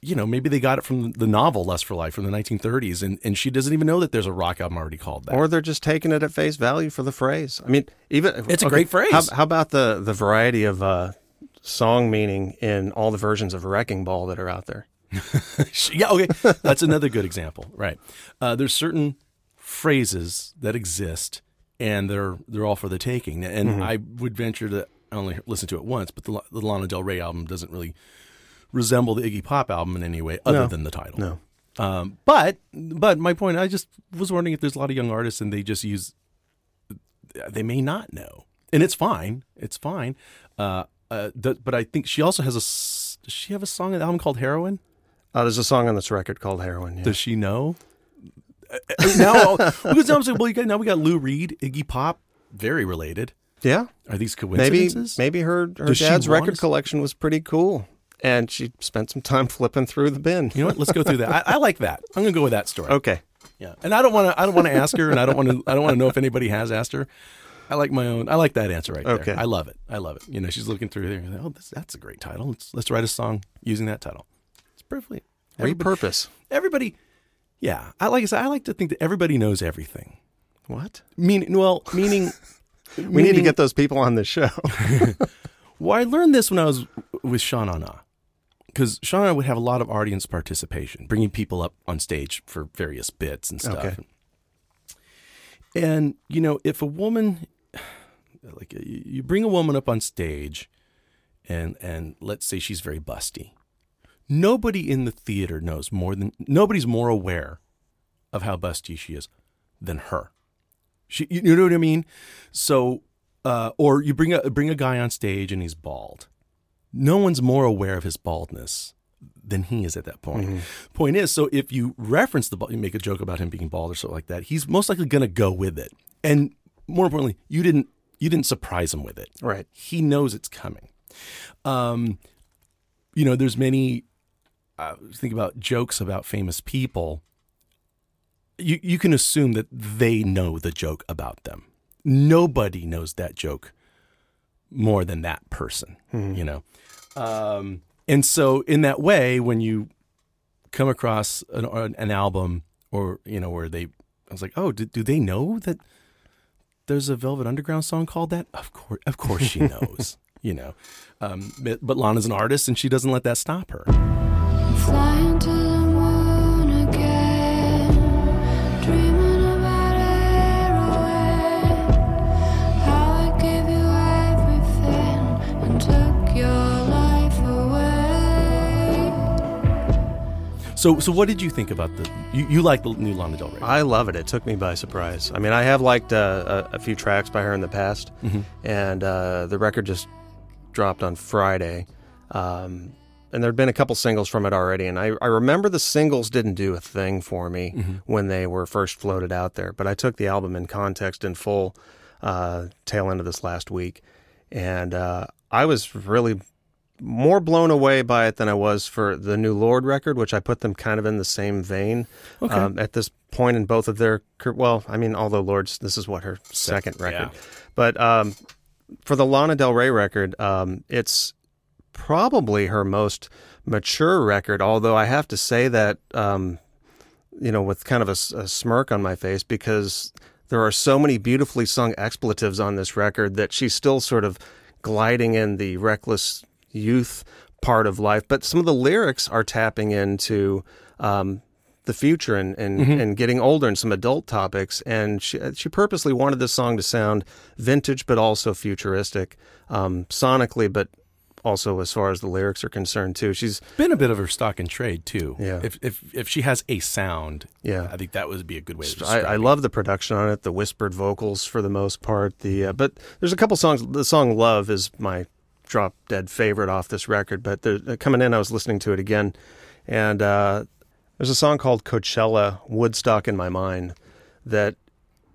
you know, maybe they got it from the novel Lust for Life from the nineteen thirties, and, and she doesn't even know that there's a rock album already called that. Or they're just taking it at face value for the phrase. I mean, even... It's a okay, great phrase. How, how about the, the variety of uh, song meaning in all the versions of Wrecking Ball that are out there? yeah, okay. That's another good example, right. Uh, there's certain phrases that exist, and they're they're all for the taking. And mm-hmm. I would venture to... I only listened to it once, but the, the Lana Del Rey album doesn't really... resemble the Iggy Pop album in any way other no, than the title. No. Um, but but my point, I just was wondering if there's a lot of young artists and they just use, they may not know. And it's fine. It's fine. Uh, uh, th- but I think she also has a, does she have a song on the album called Heroin? Uh, there's a song on this record called Heroin. Yeah. Does she know? now, because now I'm saying, well, you got, now we got Lou Reed, Iggy Pop, very related. Yeah. Are these coincidences? Maybe, maybe her, her dad's record us? collection was pretty cool. And she spent some time flipping through the bin. You know what? Let's go through that. I, I like that. I'm going to go with that story. Okay. Yeah. And I don't want to. I don't want to ask her, and I don't want to. I don't want to know if anybody has asked her. I like my own. I like that answer right okay. there. I love it. I love it. You know, she's looking through there. And, oh, this, that's a great title. Let's let's write a song using that title. It's perfectly repurpose. Everybody. Yeah. I like I said. I like to think that everybody knows everything. What? Mean well, meaning We Meaning, need to get those people on the show. Well, I learned this when I was with Shanana, because Shanana would have a lot of audience participation, bringing people up on stage for various bits and stuff. Okay. And, you know, if a woman, like you bring a woman up on stage and and let's say she's very busty. Nobody in the theater knows more than, nobody's more aware of how busty she is than her. She, you know what I mean? So, uh, or you bring a, bring a guy on stage and he's bald. No one's more aware of his baldness than he is at that point. Mm-hmm. Point is, so if you reference the bald, you make a joke about him being bald or something like that, he's most likely going to go with it. And more importantly, you didn't, you didn't surprise him with it. Right. He knows it's coming. Um, you know, there's many, uh, think about jokes about famous people. You you can assume that they know the joke about them. Nobody knows that joke more than that person, mm-hmm. you know. Um, and so in that way, when you come across an, an album or, you know, where they, I was like, oh, do, do they know that there's a Velvet Underground song called that? Of course, of course she knows, you know. Um, but, but Lana's an artist and she doesn't let that stop her. Flying to the moon again, dreaming about Arrowhead, how I gave you everything and took your life away. So, so what did you think about the? You, you like the new Lana Del Rey? I love it. It took me by surprise. I mean, I have liked uh, a, a few tracks by her in the past, mm-hmm. and uh, the record just dropped on Friday. Um, And there'd been a couple singles from it already. And I, I remember the singles didn't do a thing for me mm-hmm. when they were first floated out there. But I took the album in context in full uh, tail end of this last week. And uh, I was really more blown away by it than I was for the new Lorde record, which I put them kind of in the same vein. Okay. Um, at this point in both of their... Well, I mean, although Lorde's... This is what, her second, second record. Yeah. But um, for the Lana Del Rey record, um, it's... probably her most mature record, although I have to say that, um, you know, with kind of a, a smirk on my face, because there are so many beautifully sung expletives on this record that she's still sort of gliding in the reckless youth part of life. But some of the lyrics are tapping into um, the future and and, mm-hmm. and getting older and some adult topics. And she, she purposely wanted this song to sound vintage, but also futuristic um, sonically, but also as far as the lyrics are concerned too. She's been a bit of her stock in trade too. Yeah. If if if she has a sound, yeah. I think that would be a good way to describe I, I it. Love the production on it, the whispered vocals for the most part. The uh, but there's a couple songs. The song Love is my drop dead favorite off this record, but there, uh, coming in I was listening to it again and uh, there's a song called Coachella, Woodstock in My Mind that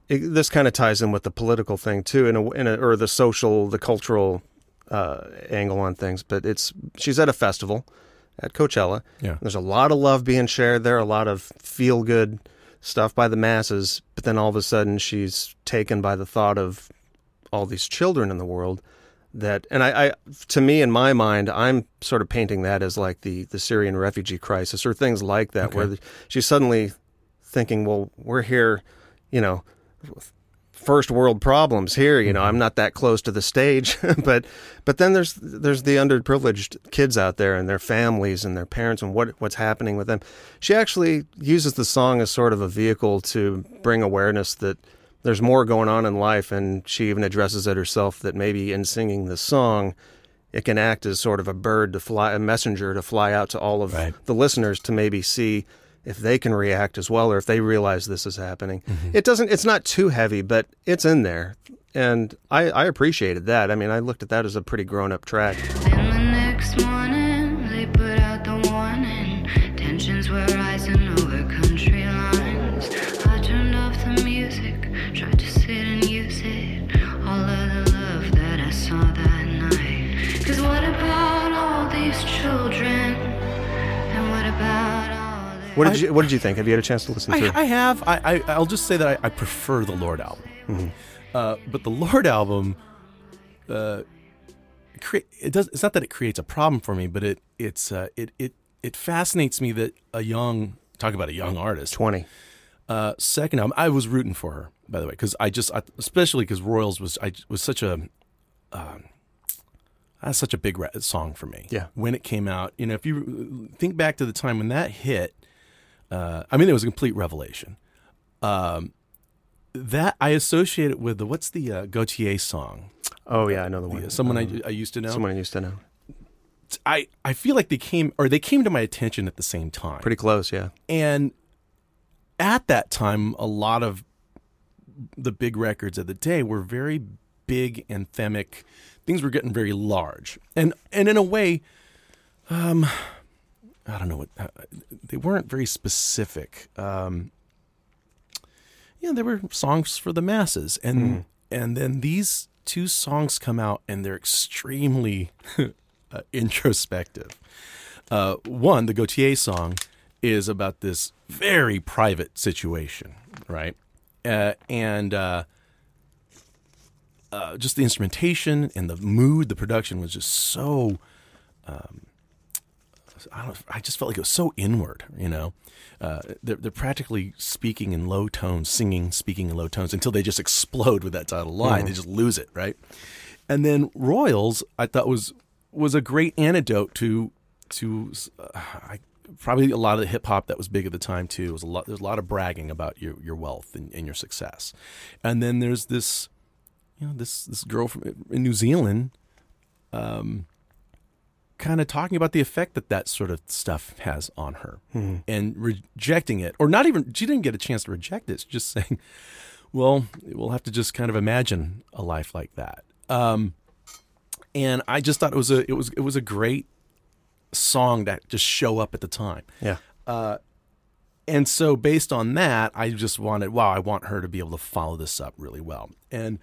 it, this kind of ties in with the political thing too in a, in a, or the social, the cultural Uh, angle on things, but it's she's at a festival at Coachella. Yeah. There's a lot of love being shared there, a lot of feel-good stuff by the masses, but then all of a sudden she's taken by the thought of all these children in the world that, and I, I to me, in my mind, I'm sort of painting that as like the, the Syrian refugee crisis or things like that, okay. where she's suddenly thinking, well, we're here, you know, first world problems here, you know, I'm not that close to the stage, but but then there's there's the underprivileged kids out there and their families and their parents and what what's happening with them. She actually uses the song as sort of a vehicle to bring awareness that there's more going on in life, and she even addresses it herself that maybe in singing this song, it can act as sort of a bird to fly, a messenger to fly out to all of right. the listeners to maybe see if they can react as well, or if they realize this is happening. Mm-hmm. It doesn't, it's not too heavy, but it's in there. And I, I appreciated that. I mean, I looked at that as a pretty grown up track. Then the next morning, they put out the warning. Tensions were rising over country lines. I turned off the music, tried to sit and use it. All of the love that I saw that night. 'Cause what about all these children? And what about all... What did, I, you, what did you think? Have you had a chance to listen to it? I have. I, I, I'll just say that I, I prefer the Lorde album. Mm-hmm. Uh, but the Lorde album, uh, cre- it does, it's not that it creates a problem for me, but it it's uh, it, it it fascinates me that a young, talk about a young artist. twenty Uh, second album, I was rooting for her, by the way, because I just, I, especially because Royals was, I was such a, uh, that's such a big ra- song for me. Yeah. When it came out, you know, if you think back to the time when that hit, uh, I mean, it was a complete revelation. Um, that I associate it with the, what's the uh, Gotye song? Oh yeah, I know the one. The, someone um, I, I used to know. Someone I used to know. I, I feel like they came, or they came to my attention at the same time. Pretty close, yeah. And at that time, a lot of the big records of the day were very big, anthemic. Things were getting very large. And and in a way, um, I don't know what, they weren't very specific. Um, yeah, they were songs for the masses. And, mm. and then these two songs come out, and they're extremely... Uh, introspective. Uh, one, the Gotye song is about this very private situation, right? Uh, and uh, uh, just the instrumentation and the mood, the production was just so. Um, I don't. I just felt like it was so inward, you know. Uh, they're, they're practically speaking in low tones, singing, speaking in low tones until they just explode with that title line. Mm-hmm. They just lose it, right? And then Royals, I thought was. was a great antidote to to uh, I, probably a lot of the hip hop that was big at the time too. It was a lot. There's a lot of bragging about your your wealth and, and your success, and then there's this, you know, this this girl from in New Zealand, um, kind of talking about the effect that that sort of stuff has on her, mm-hmm. and rejecting it, or not even she didn't get a chance to reject it. She's just saying, well, we'll have to just kind of imagine a life like that. Um, And I just thought it was a it was it was a great song that just show up at the time. Yeah. Uh, and so based on that, I just wanted wow, I want her to be able to follow this up really well, and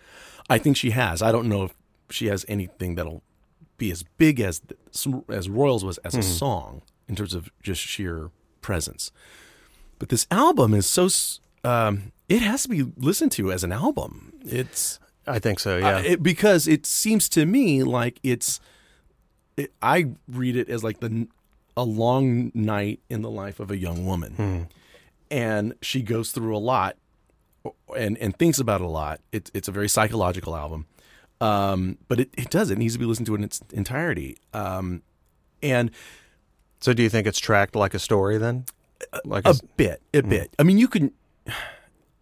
I think she has. I don't know if she has anything that'll be as big as as Royals was as mm-hmm. a song in terms of just sheer presence. But this album is so um, it has to be listened to as an album. It's I think so, yeah. Uh, it, because it seems to me like it's, it, I read it as like the a long night in the life of a young woman, mm. and she goes through a lot, and and thinks about it a lot. It's it's a very psychological album, um, but it, it does it needs to be listened to in its entirety. Um, and so, do you think it's tracked like a story then? Like a, a bit, a mm. bit. I mean, you can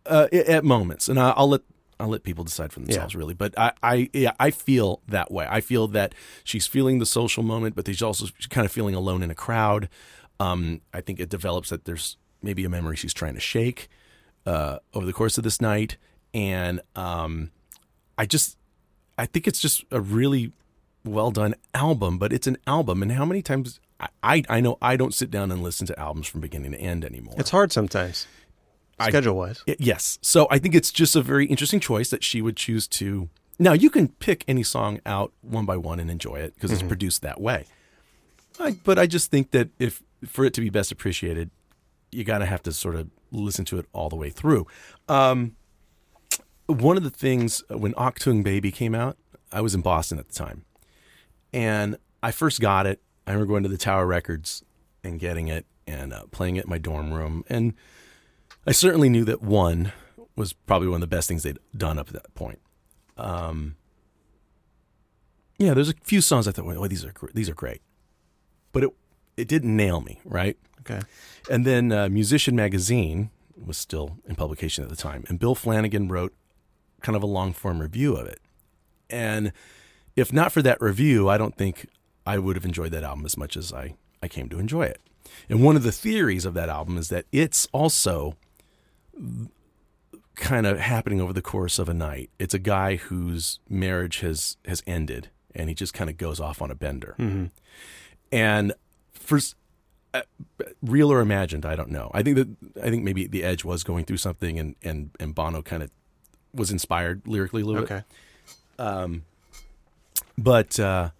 uh, at moments, and I, I'll let. I'll let people decide for themselves, yeah. really. But I, I, yeah, I feel that way. I feel that she's feeling the social moment, but she's also kind of feeling alone in a crowd. Um, I think it develops that there's maybe a memory she's trying to shake uh, over the course of this night. And um, I just, I think it's just a really well done album, but it's an album. And how many times, I, I, I know I don't sit down and listen to albums from beginning to end anymore. It's hard sometimes. Schedule-wise. I, yes. So I think it's just a very interesting choice that she would choose to... Now, you can pick any song out one by one and enjoy it because mm-hmm. it's produced that way. I, but I just think that if for it to be best appreciated, you got to have to sort of listen to it all the way through. Um, one of the things, when Octung Baby came out, I was in Boston at the time. And I first got it. I remember going to the Tower Records and getting it and uh, playing it in my dorm room. And... I certainly knew that one was probably one of the best things they'd done up at that point. Um, yeah, there's a few songs I thought, "Oh, these are these are great," but it it didn't nail me, right? Okay. And then uh, Musician Magazine was still in publication at the time, and Bill Flanagan wrote kind of a long form review of it. And if not for that review, I don't think I would have enjoyed that album as much as I I came to enjoy it. And one of the theories of that album is that it's also kind of happening over the course of a night. It's a guy whose marriage has, has ended, and he just kind of goes off on a bender. Mm-hmm. And first, uh, real or imagined, I don't know. I think that I think maybe The Edge was going through something, and and, and Bono kind of was inspired lyrically a little okay. bit. Um, but uh,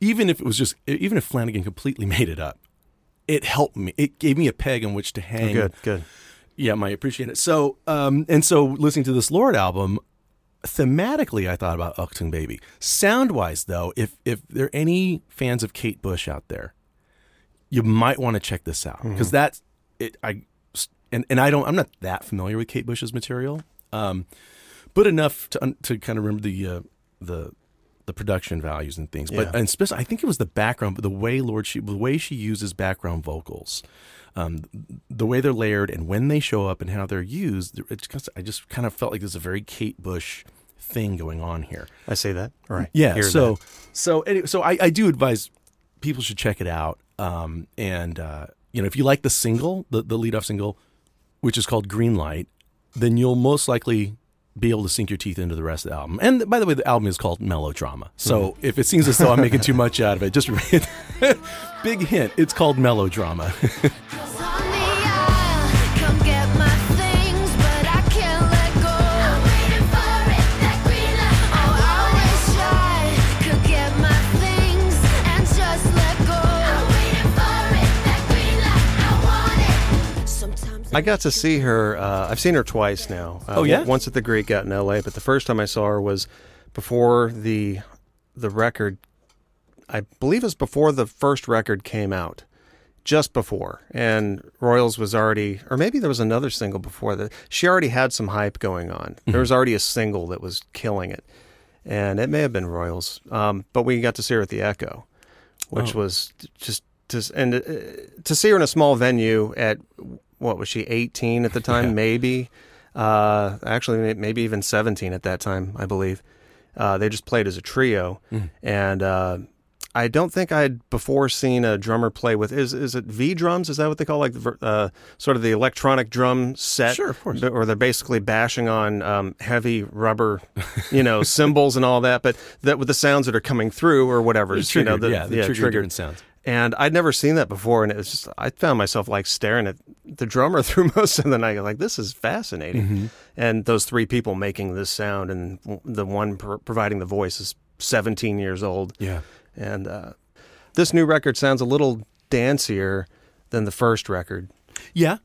even if it was just, even if Flanagan completely made it up, it helped me. It gave me a peg on which to hang. Oh, good, good. Yeah, I appreciate it. So, um, and so listening to this Lorde album, thematically, I thought about Octung Baby. Sound-wise, though, if if there are any fans of Kate Bush out there, you might want to check this out because mm-hmm. that it I and and I don't, I'm not that familiar with Kate Bush's material, um, but enough to to kind of remember the uh, the the production values and things. Yeah. But and especially, I think it was the background, the way Lorde she the way she uses background vocals, um, the way they're layered and when they show up and how they're used. It's just, I just kind of felt like there's a very Kate Bush thing going on here. I say that, all right? Yeah. Hear so that. so anyway, so I, I do advise people should check it out. Um, and uh, you know, if you like the single, the the leadoff single, which is called Green Light, then you'll most likely be able to sink your teeth into the rest of the album. And by the way, the album is called Melodrama. So mm. if it seems as though I'm making too much out of it, just big hint, it's called Melodrama. I got to see her, uh, I've seen her twice now. Uh, oh, yeah? Once at the Greek out in L A, but the first time I saw her was before the the record, I believe it was before the first record came out, just before. And Royals was already, or maybe there was another single before that. She already had some hype going on. Mm-hmm. There was already a single that was killing it. And it may have been Royals, um, but we got to see her at the Echo, which oh. was just, just and uh, to see her in a small venue at... What was she, eighteen at the time? Yeah. Maybe, uh, actually, maybe even seventeen at that time, I believe. Uh, they just played as a trio, mm. and uh, I don't think I had before seen a drummer play with is is it V drums? Is that what they call like the, uh, sort of the electronic drum set? Sure, of course. Or they're basically bashing on um, heavy rubber, you know, cymbals and all that, but that with the sounds that are coming through or whatever, it's triggered, you know, the, yeah, the yeah, triggered, triggered different sounds. And I'd never seen that before, and it was just, I found myself like staring at the drummer through most of the night. Like, this is fascinating. Mm-hmm. And those three people making this sound, and the one pro- providing the voice is seventeen years old. Yeah. And uh, this new record sounds a little dancier than the first record. Yeah.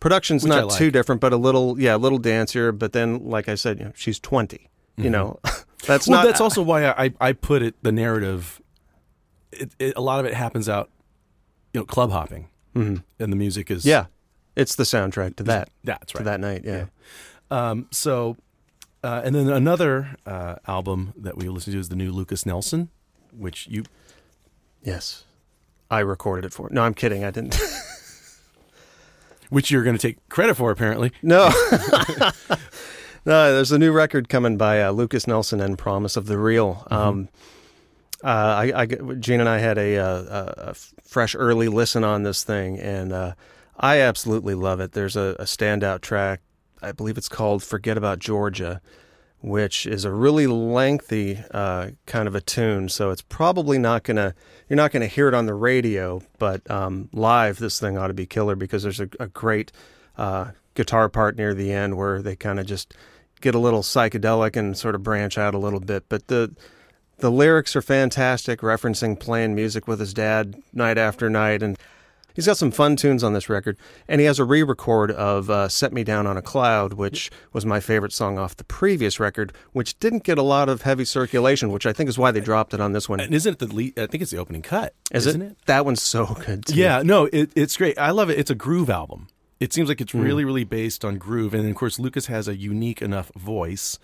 Production's Which not like. too different, but a little, yeah, a little dancier. But then, like I said, you know, she's twenty. Mm-hmm. You know, that's well, not. Well, that's also why I, I put it the narrative. It, it, a lot of it happens out, you know, club hopping, mm-hmm. and the music is yeah, it's the soundtrack to that. That's right, to that night. Yeah. yeah. Um, so, uh, and then another uh, album that we listen to is the new Lucas Nelson, which you, yes, I recorded it for. No, I'm kidding. I didn't. Which you're going to take credit for, apparently. No. No, there's a new record coming by uh, Lucas Nelson and Promise of the Real. Mm-hmm. Um, Uh, I, I, Gene and I had a, uh, a fresh early listen on this thing, and uh, I absolutely love it. There's a, a standout track, I believe it's called Forget About Georgia, which is a really lengthy uh, kind of a tune, so it's probably not going to, you're not going to hear it on the radio, but um, live this thing ought to be killer because there's a, a great uh, guitar part near the end where they kind of just get a little psychedelic and sort of branch out a little bit, but the... The lyrics are fantastic, referencing playing music with his dad night after night. And he's got some fun tunes on this record. And he has a re-record of uh, Set Me Down on a Cloud, which was my favorite song off the previous record, which didn't get a lot of heavy circulation, which I think is why they dropped it on this one. And isn't it the lead? I think it's the opening cut, Is isn't it? it? That one's so good, too. Yeah, no, it, it's great. I love it. It's a groove album. It seems like it's mm. really, really based on groove. And, of course, Lucas has a unique enough voice.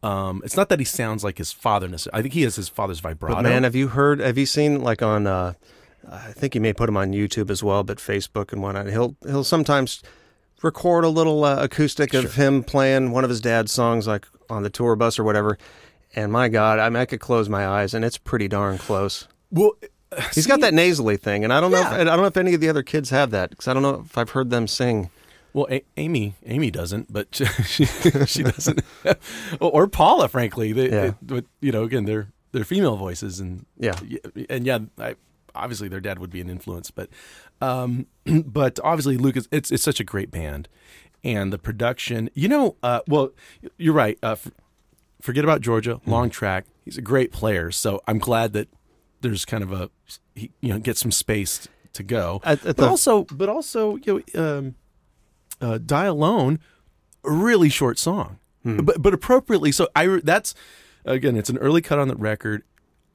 Um, it's not that he sounds like his father. I think he has his father's vibrato. But man, have you heard, have you seen like on, uh, I think he may put him on YouTube as well, but Facebook and whatnot. He'll, he'll sometimes record a little uh, acoustic of sure. him playing one of his dad's songs, like on the tour bus or whatever. And my God, I mean, I could close my eyes and it's pretty darn close. Well, uh, he's see, got that nasally thing. And I don't know, yeah. if, I don't know if any of the other kids have that because I don't know if I've heard them sing. Well, A- Amy, Amy doesn't, but she she doesn't, or Paula, frankly. They, yeah. they, you know, again, they're they're female voices, and yeah, and yeah, I, obviously their dad would be an influence, but um, but obviously Lucas, it's it's such a great band, and the production, you know, uh, well, you're right. Uh, for, forget About Georgia, long track. He's a great player, so I'm glad that there's kind of a he, you know, gets some space to go, at, at but the... also, but also, you know. Um, Uh, Die Alone, a really short song, hmm. but but appropriately so. I that's again, it's an early cut on the record.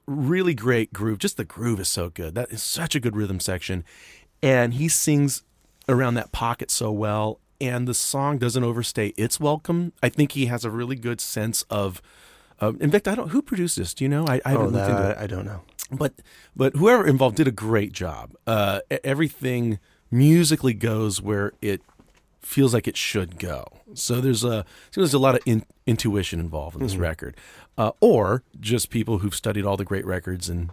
Really great groove. Just the groove is so good. That is such a good rhythm section, and he sings around that pocket so well. and the song doesn't overstay its welcome. I think he has a really good sense of. Uh, in fact, I don't. Who produced this? Do you know? I, I haven't oh, looked into it. I don't know. But but whoever involved did a great job. Uh, everything musically goes where it feels like it should go. So there's a there's a lot of in, intuition involved in this mm-hmm. record, uh, or just people who've studied all the great records and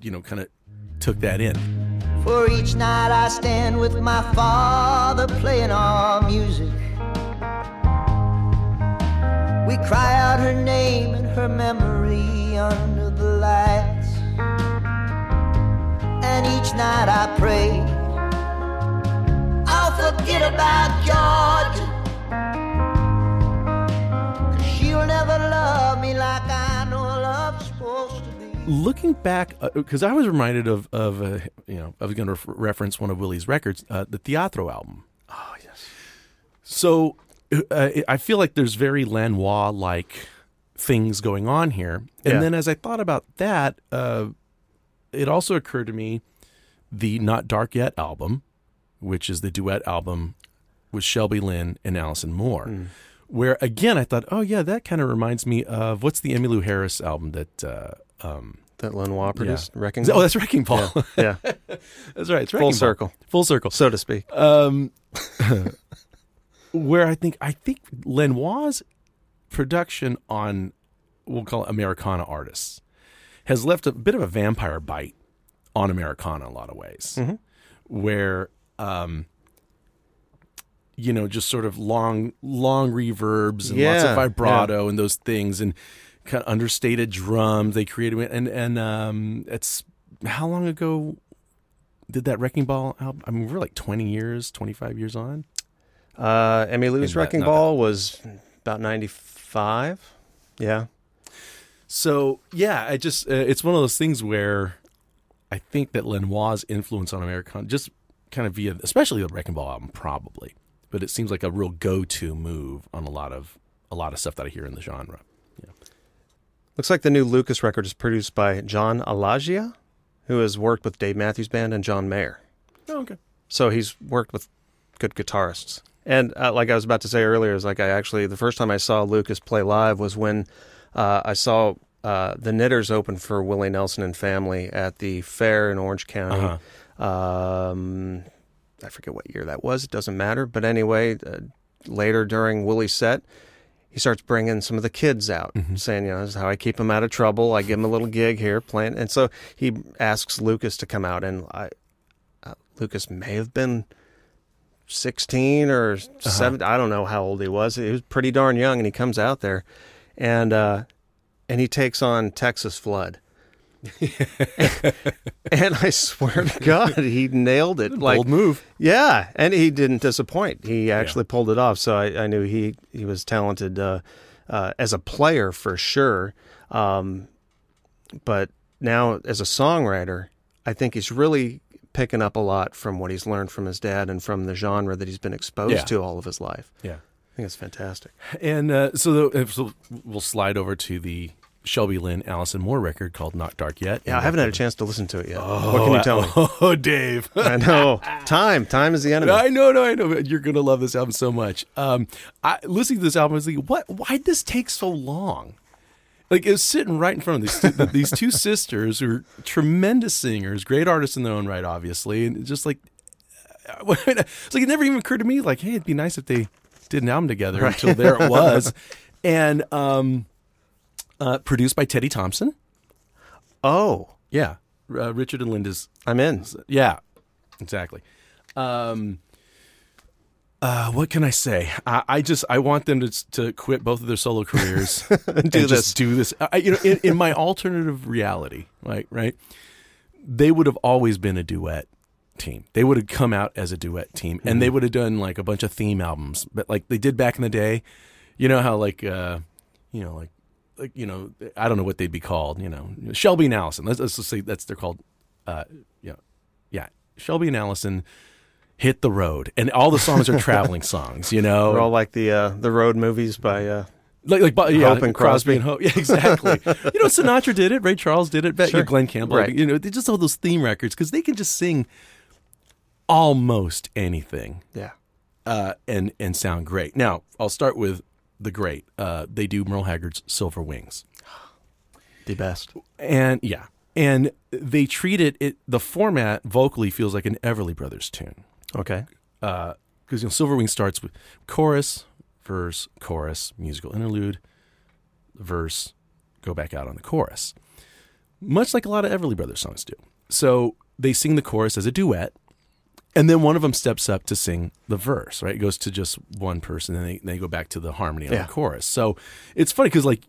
you know kind of took that in. For each night I stand with my father playing our music. We cry out her name and her memory under the lights. And each night I pray, I'll forget about Georgia, 'cause she'll never love me like I know love's supposed to be. Looking back, because uh, I was reminded of, of uh, you know, I was going to re- reference one of Willie's records, uh, the Teatro album. Oh, yes. So... Uh, I feel like there's very Lanois-like things going on here. And yeah. then as I thought about that, uh, it also occurred to me the Not Dark Yet album, which is the duet album with Shelby Lynn and Alison Moore, mm. where, again, I thought, oh, yeah, that kind of reminds me of, what's the Emmylou Harris album that... Uh, um, that Lenoir produced, yeah. Wrecking Ball? Oh, that's Wrecking Ball. Yeah. yeah. That's right. It's Wrecking Full Ball. Circle. Full circle. So to speak. Um Where I think I think Lenoir's production on, we'll call it Americana artists, has left a bit of a vampire bite on Americana in a lot of ways, mm-hmm. where, um, you know, just sort of long, long reverbs and yeah, lots of vibrato yeah. and those things and kind of understated drums they created. And, and um, it's, how long ago did that Wrecking Ball album? I mean, we're like twenty years, twenty-five years on. Uh, Emmylou's Wrecking Ball was about ninety-five. Yeah. So, yeah, I just, uh, it's one of those things where I think that Lenoir's influence on Americana, just kind of via, especially the Wrecking Ball album, probably, but it seems like a real go-to move on a lot of, a lot of stuff that I hear in the genre. Yeah. Looks like the new Lucas record is produced by John Alagia, who has worked with Dave Matthews Band and John Mayer. Oh, okay. So he's worked with good guitarists. And uh, like I was about to say earlier, is like I actually, the first time I saw Lucas play live was when uh, I saw uh, the Knitters open for Willie Nelson and Family at the fair in Orange County. Uh-huh. Um, I forget what year that was. It doesn't matter. But anyway, uh, later during Willie's set, he starts bringing some of the kids out, mm-hmm. saying, you know, this is how I keep them out of trouble. I give them a little gig here playing. And so he asks Lucas to come out. And I, uh, Lucas may have been... sixteen or uh-huh. seven, I don't know how old he was. He was pretty darn young, and he comes out there, and uh, and he takes on Texas Flood. and, and I swear to God, he nailed it. Like, bold move. Yeah, and he didn't disappoint. He actually yeah. pulled it off, so I, I knew he, he was talented uh, uh, as a player for sure. Um, but now, as a songwriter, I think he's really... picking up a lot from what he's learned from his dad and from the genre that he's been exposed yeah. to all of his life. Yeah. I think it's fantastic. And uh, so, the, so we'll slide over to the Shelby Lynn, Alison Moore record called Not Dark Yet. Yeah, I haven't had a chance to listen to it yet. Oh, what can you tell me? Oh, Dave. I know. Time. Time is the enemy. I know, no, I know. You're going to love this album so much. Um, I, listening to this album, I was thinking, what, why'd this take so long? Like, it was sitting right in front of these two, these two sisters who are tremendous singers, great artists in their own right, obviously. And just like, it's like it never even occurred to me, like, hey, it'd be nice if they did an album together right. until there it was. And um, uh, produced by Teddy Thompson. Oh. Yeah. Uh, Richard and Linda's. I'm in. Yeah, exactly. Um Uh, what can I say? I, I just I want them to to quit both of their solo careers do and this. just do this. I, you know, in, in my alternative reality, like right, they would have always been a duet team. They would have come out as a duet team, mm-hmm. and they would have done like a bunch of theme albums, but like they did back in the day. You know how like uh, you know like like you know I don't know what they'd be called. You know, Shelby and Allison. Let's let's just say that's they're called. Uh, yeah, yeah, Shelby and Allison. Hit the road, and all the songs are traveling songs. You know, they're all like the uh, the road movies by uh, like like by, yeah, Hope and Crosby. Crosby and Hope. Yeah, exactly. You know, Sinatra did it. Ray Charles did it. Sure. Yeah, Glenn Campbell. Right. You know, they just all those theme records because they can just sing almost anything. Yeah, uh, and and sound great. Now, I'll start with the great. Uh, they do Merle Haggard's Silver Wings. The best. And yeah. And they treat it, it, the format vocally feels like an Everly Brothers tune. Okay. Because, uh, you know, Silver Wings starts with chorus, verse, chorus, musical interlude, verse, go back out on the chorus. Much like a lot of Everly Brothers songs do. So they sing the chorus as a duet, and then one of them steps up to sing the verse, right? It goes to just one person, and they, they go back to the harmony on yeah. the chorus. So it's funny because, like,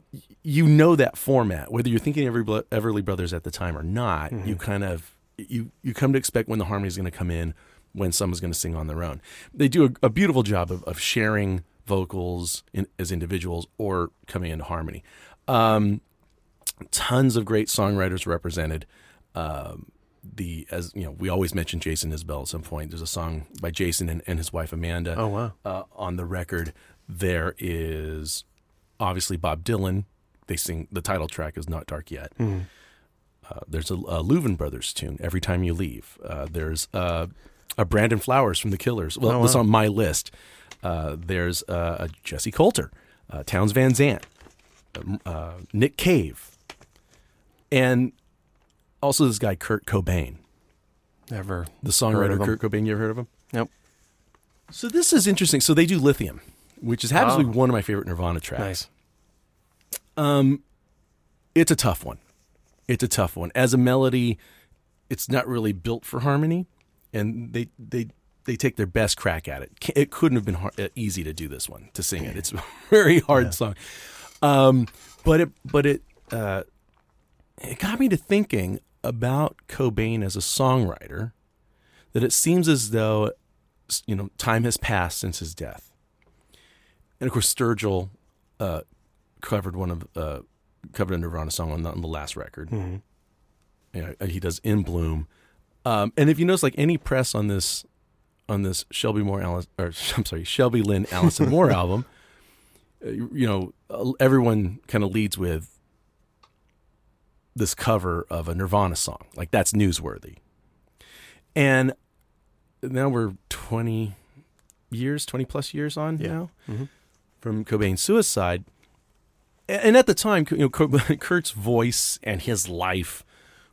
you know that format. Whether you're thinking every Everly Brothers at the time or not, mm-hmm. you kind of you you come to expect when the harmony is going to come in, when someone's going to sing on their own. They do a, a beautiful job of, of sharing vocals in, as individuals or coming into harmony. Um, tons of great songwriters represented. Um, the as you know, we always mention Jason Isbell at some point. There's a song by Jason and, and his wife Amanda. Oh wow! Uh, on the record, there is obviously Bob Dylan. They sing the title track is Not Dark Yet. Mm. Uh, there's a, a Leuven Brothers tune, Every Time You Leave. Uh, there's uh, a Brandon Flowers from the Killers. Well, oh, wow. That's on my list. Uh, there's uh, a Jesse Coulter, uh, Townes Van Zandt, uh, Nick Cave, and also this guy, Kurt Cobain. Never. The songwriter, Kurt Cobain. You ever heard of him? Nope. So this is interesting. So they do Lithium, which is happens oh. to be one of my favorite Nirvana tracks. Nice. Um, it's a tough one. It's a tough one. As a melody, it's not really built for harmony, and they they they take their best crack at it. It couldn't have been hard, easy to do this one, to sing it. It's a very hard yeah. song. Um, but it but it uh, it got me to thinking about Cobain as a songwriter, that it seems as though, you know, time has passed since his death. And of course, Sturgill uh, covered one of uh, covered a Nirvana song on the, on the last record. Mm-hmm. You know, he does In Bloom, um, and if you notice, like any press on this on this Shelby Moore, Alice, or I'm sorry, Shelby Lynn Alison Moore album, you know, everyone kind of leads with this cover of a Nirvana song, like that's newsworthy. And now we're twenty years, twenty plus years on yeah. now mm-hmm. from Cobain's suicide. And at the time, you know, Kurt's voice and his life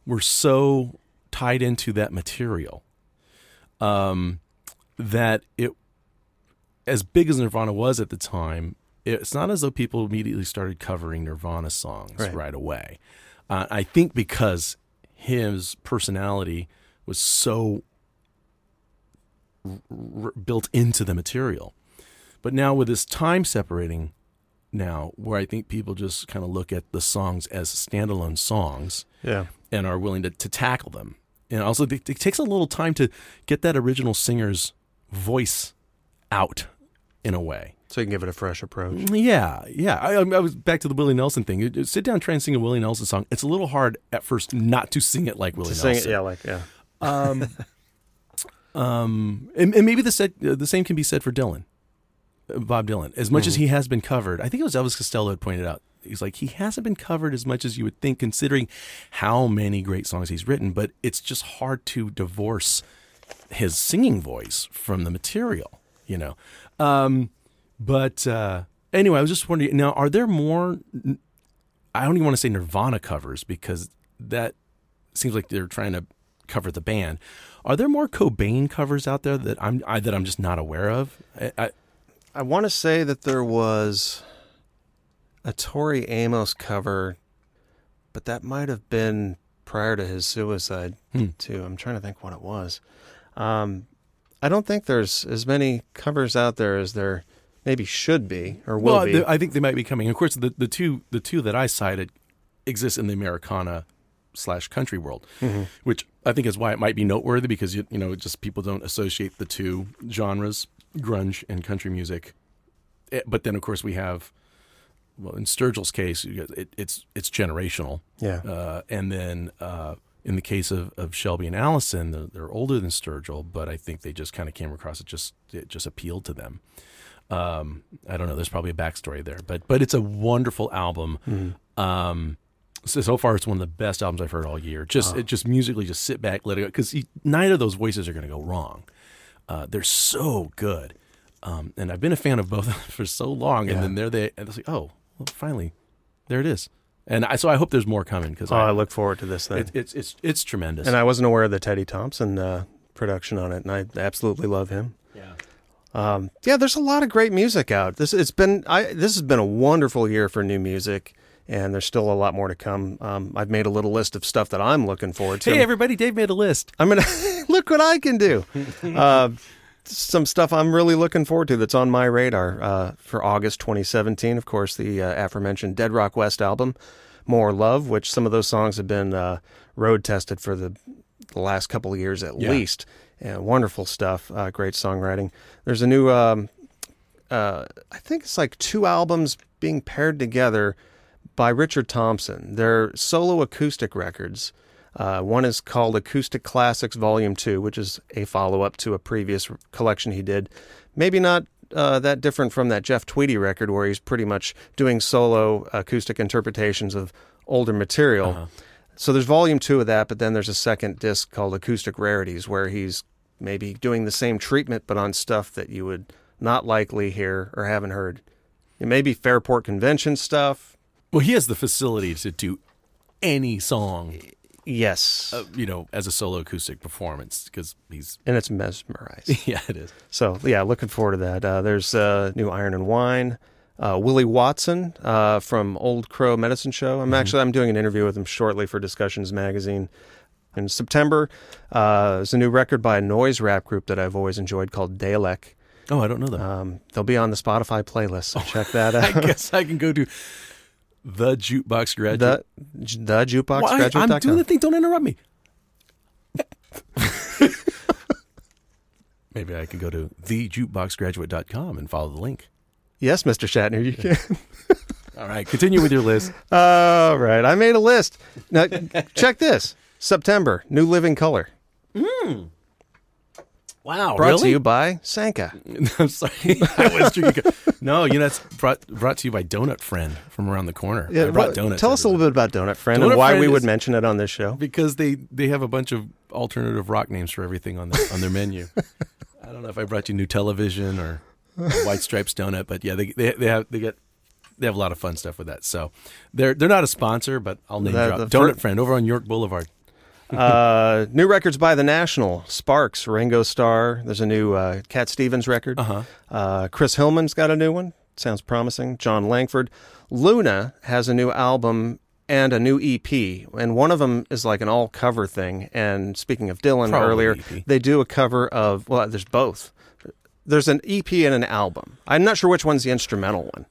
were so tied into that material um, that it, as big as Nirvana was at the time, it's not as though people immediately started covering Nirvana songs right, right away. Uh, I think because his personality was so r- r- built into the material. But now with this time separating now, where I think people just kind of look at the songs as standalone songs yeah. and are willing to, to tackle them. And also it takes a little time to get that original singer's voice out in a way. So you can give it a fresh approach. Yeah, yeah. I, I was back to the Willie Nelson thing. You, you sit down, try and sing a Willie Nelson song. It's a little hard at first not to sing it like Willie to Nelson. Sing it, yeah, like yeah. Um, um, and, and maybe the said, uh, the same can be said for Dylan, uh, Bob Dylan. As much mm. as he has been covered, I think it was Elvis Costello had pointed out. He's like, he hasn't been covered as much as you would think, considering how many great songs he's written. But it's just hard to divorce his singing voice from the material, you know. Um, But uh, anyway, I was just wondering, now, are there more, I don't even want to say Nirvana covers because that seems like they're trying to cover the band. Are there more Cobain covers out there that I'm I, that I'm just not aware of? I, I, I want to say that there was a Tori Amos cover, but that might have been prior to his suicide, hmm. too. I'm trying to think what it was. Um, I don't think there's as many covers out there as there maybe should be or will well, be. I think they might be coming. Of course, the, the two the two that I cited exist in the Americana slash country world, mm-hmm. which I think is why it might be noteworthy because, you, you know, just people don't associate the two genres, grunge and country music. But then, of course, we have, well, in Sturgill's case, it, it's it's generational. Yeah. Uh, and then uh, in the case of, of Shelby and Allison, they're, they're older than Sturgill, but I think they just kind of came across it. Just it just appealed to them. Um, I don't know. There's probably a backstory there, but but it's a wonderful album. Mm-hmm. Um, so, so far, it's one of the best albums I've heard all year. Just oh. it just musically, just sit back, let it go, because neither of those voices are going to go wrong. Uh, they're so good. Um, and I've been a fan of both for so long, and yeah. then there they, and it's like, oh, well, finally, there it is. And I, so I hope there's more coming. Cause oh, I, I look forward to this thing. It, it's it's it's tremendous. And I wasn't aware of the Teddy Thompson uh, production on it, and I absolutely love him. Yeah. Um, yeah, there's a lot of great music out. This it's been I this has been a wonderful year for new music, and there's still a lot more to come. Um, I've made a little list of stuff that I'm looking forward to. Hey, everybody, Dave made a list. I'm gonna look what I can do. Uh, some stuff I'm really looking forward to that's on my radar uh, for August twenty seventeen. Of course, the uh, aforementioned Dead Rock West album, More Love, which some of those songs have been uh, road tested for the, the last couple of years at yeah. least. Yeah, wonderful stuff. Uh, great songwriting. There's a new, um, uh, I think it's like two albums being paired together by Richard Thompson. They're solo acoustic records. Uh, one is called Acoustic Classics Volume two, which is a follow-up to a previous collection he did. Maybe not uh, that different from that Jeff Tweedy record where he's pretty much doing solo acoustic interpretations of older material. Uh-huh. So there's volume two of that, but then there's a second disc called Acoustic Rarities where he's maybe doing the same treatment, but on stuff that you would not likely hear or haven't heard. It may be Fairport Convention stuff. Well, he has the facility to do any song. Yes. Uh, you know, as a solo acoustic performance because he's... And it's mesmerized. Yeah, it is. So, yeah, looking forward to that. Uh, there's uh, new Iron and Wine. Uh, Willie Watson uh, from Old Crow Medicine Show. I'm mm-hmm. actually I'm doing an interview with him shortly for Discussions Magazine. In September, uh, there's a new record by a noise rap group that I've always enjoyed called Dalek. Oh, I don't know that. Um, they'll be on the Spotify playlist, so oh, check that out. I guess I can go to the Jukebox Graduate. The, the Jukebox well, Graduate. I, I'm doing the thing. Don't interrupt me. Maybe I could go to the jukebox graduate dot com and follow the link. Yes, Mister Shatner, you can. All right, continue with your list. All right, I made a list. Now, check this. September, New Living Color. Mm. Wow, brought really? to you by Sanka. I'm sorry. I was drinking. No, you know, it's brought, brought to you by Donut Friend from around the corner. Yeah, I brought donuts. Tell us a little bit about Donut Friend Donut and why Friend we would mention it on this show. Because they, they have a bunch of alternative rock names for everything on, the, on their menu. I don't know if I brought you New Television or... White Stripes Donut, but yeah, they they they have they get they have a lot of fun stuff with that. So they're they're not a sponsor, but I'll name the, drop the Donut fir- Friend over on York Boulevard. uh, new records by The National, Sparks, Ringo Starr. There's a new uh, Cat Stevens record. Uh-huh. Uh, Chris Hillman's got a new one. Sounds promising. John Langford, Luna has a new album and a new E P, and one of them is like an all cover thing. And speaking of Dylan Probably earlier, E P. They do a cover of well, there's both. There's an E P and an album. I'm not sure which one's the instrumental one.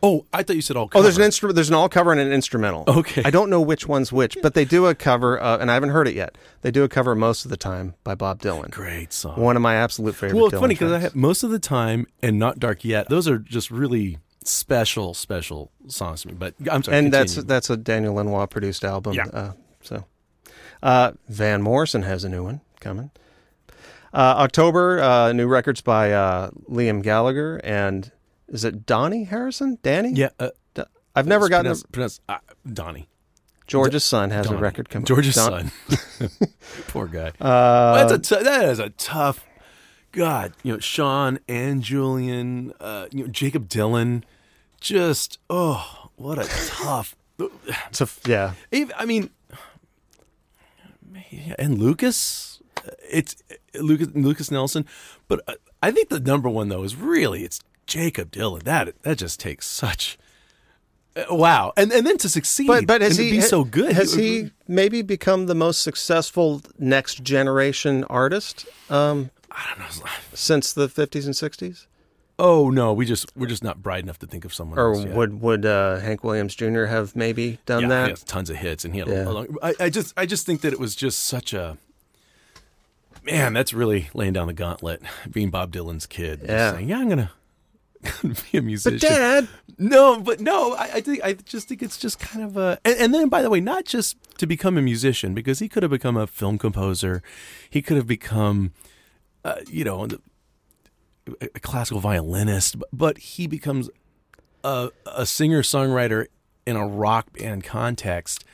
Oh, I thought you said all cover. Oh, there's an instru- there's an all cover and an instrumental. Okay. I don't know which one's which, but they do a cover, uh, and I haven't heard it yet. They do a cover most of the time by Bob Dylan. Great song. One of my absolute favorite Well, it's Dylan funny because I have most of the time and Not Dark Yet. Those are just really special, special songs to me. But I'm sorry. And continue. that's that's a Daniel Lenoir produced album. Yeah. Uh, so uh, Van Morrison has a new one coming. Uh, October, uh, new records by uh, Liam Gallagher and is it Donnie Harrison? Danny? Yeah. Uh, Do- I've never gotten pronounced, a... pronounced, uh, Donnie. Georgia's Son has Donnie. a record coming. Georgia's Don- Son. Poor guy. Uh, well, that's a t- that is a tough. God, you know, Sean and Julian, uh, you know, Jacob Dylan, just oh, what a tough. It's a, yeah. Even, I mean, and Lucas. It's Lucas, Lucas Nelson, but I think the number one though is really it's Jacob Dylan. That that just takes such wow, and and then to succeed, but, but has and he to be so good? Has he maybe become the most successful next generation artist? Um, I don't know since the fifties and sixties. Oh no, we just we're just not bright enough to think of someone or else. Or would would uh, Hank Williams Junior have maybe done yeah, that? He has tons of hits, and he had yeah. a long. I, I just I just think that it was just such a. Man, that's really laying down the gauntlet, being Bob Dylan's kid. Yeah, saying, yeah I'm going to be a musician. But Dad! No, but no, I, I, think, I just think it's just kind of a... And, and then, by the way, not just to become a musician, because he could have become a film composer. He could have become, uh, you know, a classical violinist. But he becomes a, a singer-songwriter in a rock band context.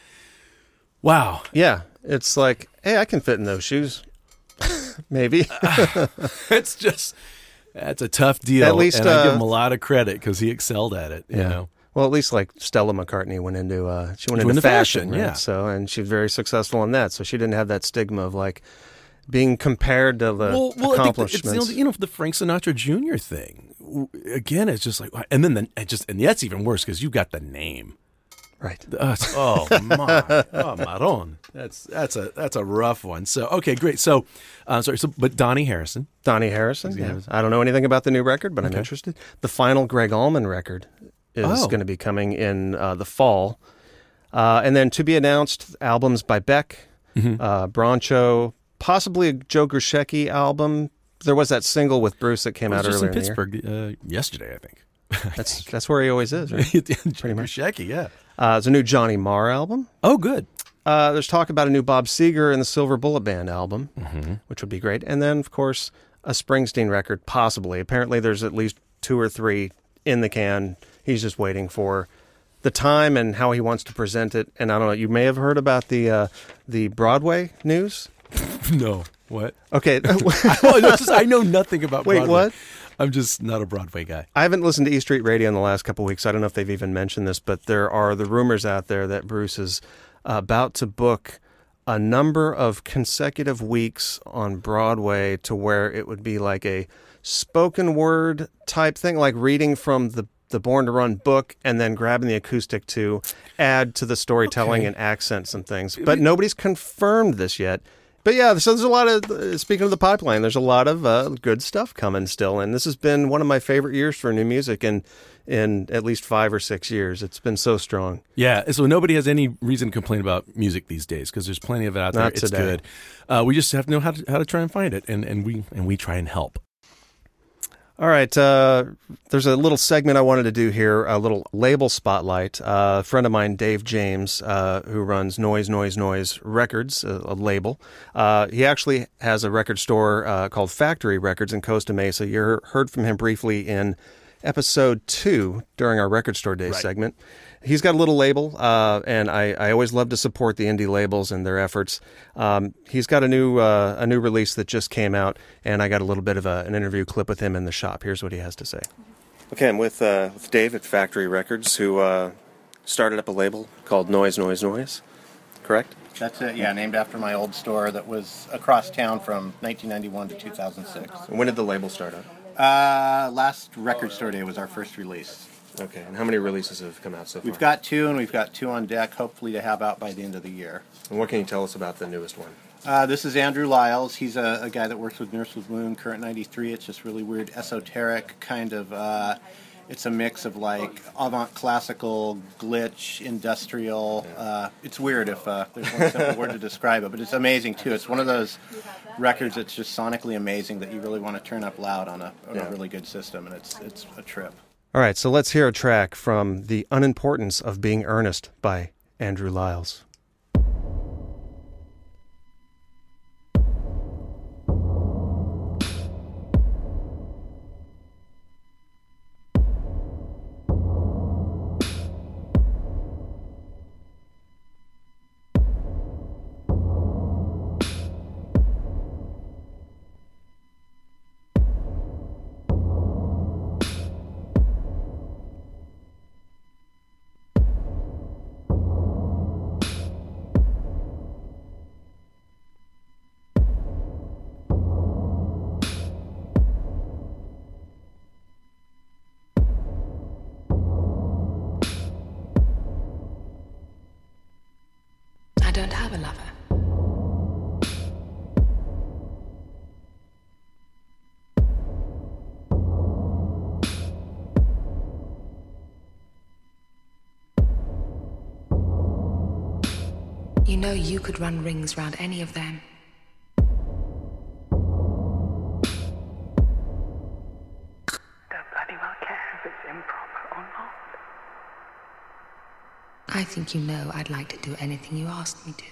Wow. Yeah, it's like, hey, I can fit in those shoes. Maybe. uh, it's just That's a tough deal. At least, and uh, I give him a lot of credit because he excelled at it. You yeah. know. Well, at least like Stella McCartney went into uh, she went she into went fashion, fashion right? yeah. So and she was very successful in that. So she didn't have that stigma of like being compared to the well, well, accomplishments. I think it's, you know, the Frank Sinatra Junior thing again. It's just like, and then the, it just and that's even worse because you got the name. Right. Uh, oh my! Oh, Maron. That's that's a that's a rough one. So okay, great. So, uh, sorry. So, but Donnie Harrison. Donnie Harrison. Yeah. I don't know anything about the new record, but okay. I'm interested. The final Greg Allman record is oh. going to be coming in uh, the fall, uh, and then to be announced albums by Beck, mm-hmm. uh, Broncho, possibly a Joe Grusecki album. There was that single with Bruce that came out earlier in Pittsburgh in the year. Uh, yesterday, I think. That's that's where he always is, right? Pretty much. Shaky, yeah. Uh, there's a new Johnny Marr album. Oh, good. Uh, there's talk about a new Bob Seger and the Silver Bullet Band album, mm-hmm. which would be great. And then, of course, a Springsteen record, possibly. Apparently, there's at least two or three in the can. He's just waiting for the time and how he wants to present it. And I don't know, you may have heard about the uh, the Broadway news. No. What? Okay. I, know, just, I know nothing about Broadway. Wait, what? I'm just not a Broadway guy. I haven't listened to E Street Radio in the last couple of weeks. I don't know if they've even mentioned this, but there are the rumors out there that Bruce is about to book a number of consecutive weeks on Broadway to where it would be like a spoken word type thing, like reading from the the Born to Run book and then grabbing the acoustic to add to the storytelling okay. and accents and things. But nobody's confirmed this yet. But yeah, so there's a lot of, speaking of the pipeline, there's a lot of uh, good stuff coming still. And this has been one of my favorite years for new music in, in at least five or six years. It's been so strong. Yeah, so nobody has any reason to complain about music these days because there's plenty of it out there. Not it's today. good. Uh, we just have to know how to, how to try and find it, and, and, we, and we try and help. All right, uh, there's a little segment I wanted to do here, a little label spotlight. Uh, a friend of mine, Dave James, uh, who runs Noise, Noise, Noise Records, a, a label, uh, he actually has a record store uh, called Factory Records in Costa Mesa. You heard from him briefly in episode two during our Record Store Day right. segment. He's got a little label, uh, and I, I always love to support the indie labels and their efforts. Um, he's got a new uh, a new release that just came out, and I got a little bit of a, an interview clip with him in the shop. Here's what he has to say. Okay, I'm with, uh, with Dave at Factory Records, who uh, started up a label called Noise, Noise, Noise, correct? That's it, yeah, named after my old store that was across town from nineteen ninety-one to two thousand six. And when did the label start up? Uh, last Record Store Day was our first release. Okay, and how many releases have come out so far? We've got two, and we've got two on deck, hopefully to have out by the end of the year. And what can you tell us about the newest one? Uh, this is Andrew Lyles. He's a, a guy that works with Nurse with Moon, Current ninety-three. It's just really weird, esoteric kind of, uh, it's a mix of like avant classical, glitch, industrial. Yeah. Uh, it's weird if uh, there's one simple word to describe it, but it's amazing too. It's one of those records that's just sonically amazing that you really want to turn up loud on a, on yeah. a really good system, and it's it's a trip. All right, so let's hear a track from The Unimportance of Being Earnest by Andrew Lyles. You know you could run rings round any of them. Don't bloody well care if it's improper or not. I think you know I'd like to do anything you asked me to.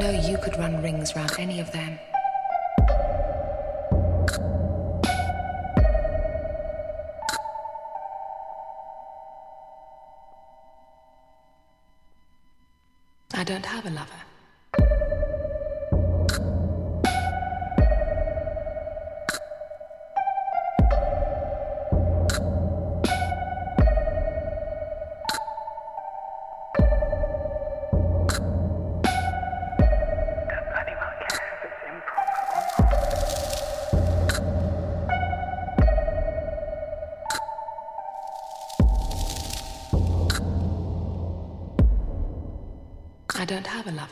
know you could run rings around any of them. I don't have a lover. I don't have a lover.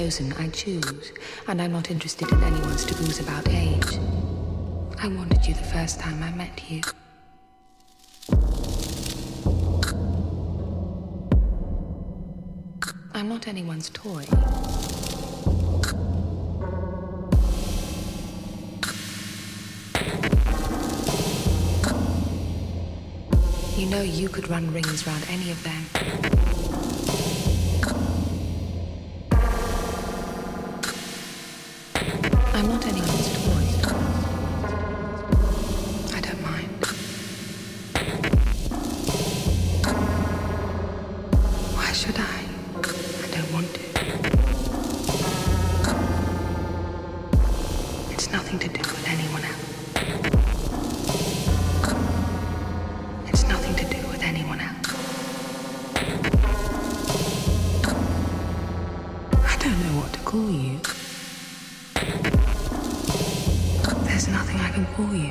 Chosen, I choose, and I'm not interested in anyone's taboos about age. I wanted you the first time I met you. I'm not anyone's toy. You know you could run rings around any of them. I'm not anyone's toy. I don't mind. Why should I? I don't want to. It's nothing to do with anyone else. It's nothing to do with anyone else. I don't know what to call you. Who are you?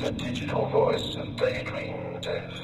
the digital voice of daydream death.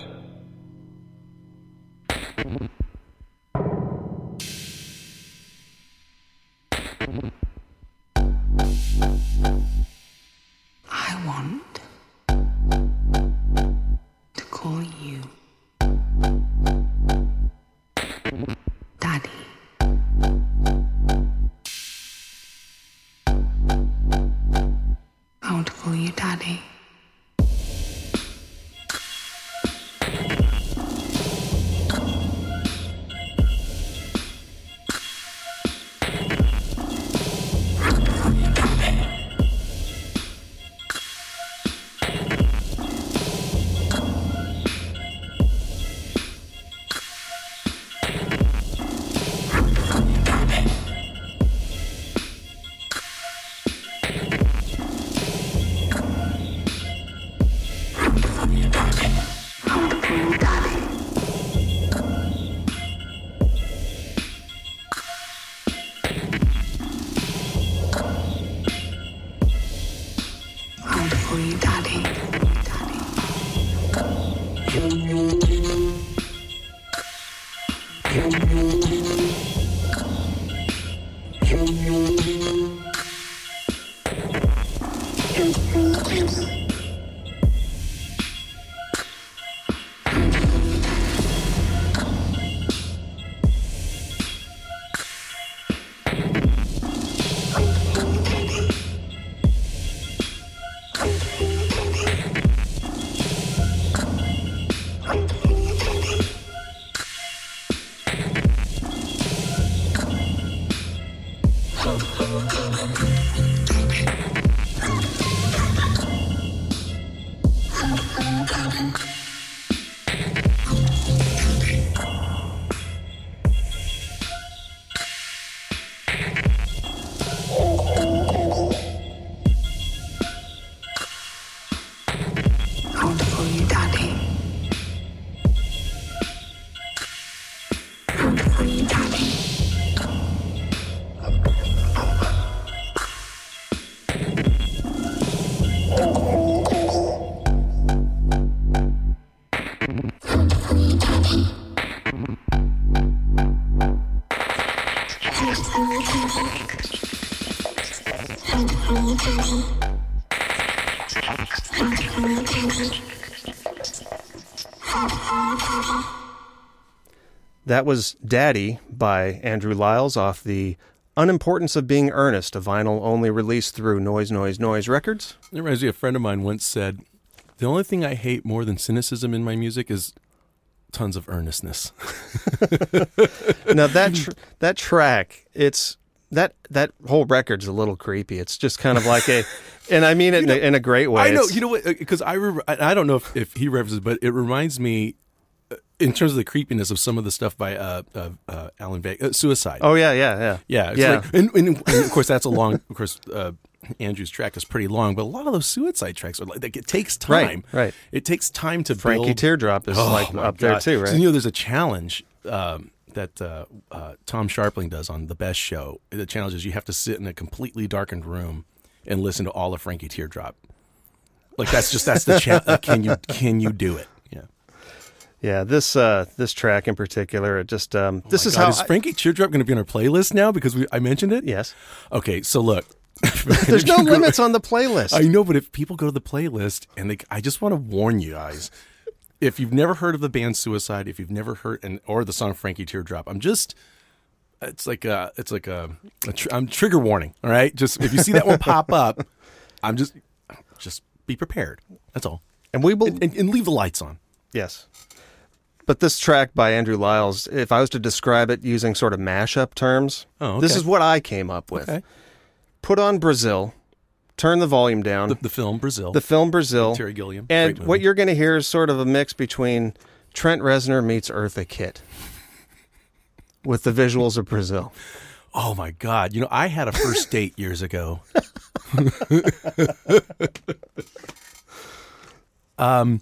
That was Daddy by Andrew Lyles off the Unimportance of Being Earnest, a vinyl only release through Noise, Noise, Noise Records. It reminds me, a friend of mine once said, the only thing I hate more than cynicism in my music is tons of earnestness. Now that tr- that track, it's that that whole record's a little creepy. It's just kind of like a, and I mean it in, know, a, in a great way. I know, it's, you know what, because I, re- I don't know if, if he references, but it reminds me, in terms of the creepiness of some of the stuff by uh, uh, uh, Alan Vega, uh, Suicide. Oh yeah, yeah, yeah, yeah. It's yeah. Like, and, and, and of course, that's a long. Of course, uh, Andrew's track is pretty long, but a lot of those Suicide tracks are like, like it takes time. Right, right. It takes time to. Frankie build... Teardrop is oh, like up God. There too, right? So, you know, there's a challenge um, that uh, uh, Tom Sharpling does on The Best Show. The challenge is you have to sit in a completely darkened room and listen to all of Frankie Teardrop. Like that's just that's the challenge. Like, can you can you do it? Yeah, this uh, this track in particular, it just um, oh this is God. How is Frankie Teardrop going to be on our playlist now because we I mentioned it? Yes. Okay, so look, there's no limits to, on the playlist. I know, but if people go to the playlist and they, I just want to warn you guys, if you've never heard of the band Suicide, if you've never heard and or the song Frankie Teardrop, I'm just it's like a it's like a, a tr- I'm trigger warning. All right, just if you see that one pop up, I'm just just be prepared. That's all, and we will and, and, and leave the lights on. Yes. But this track by Andrew Lyles, if I was to describe it using sort of mashup terms, oh, okay. This is what I came up with. Okay. Put on Brazil, turn the volume down. The, the film Brazil. The film Brazil. And Terry Gilliam. And what you're going to hear is sort of a mix between Trent Reznor meets Eartha Kitt with the visuals of Brazil. Oh, my God. You know, I had a first date years ago. um.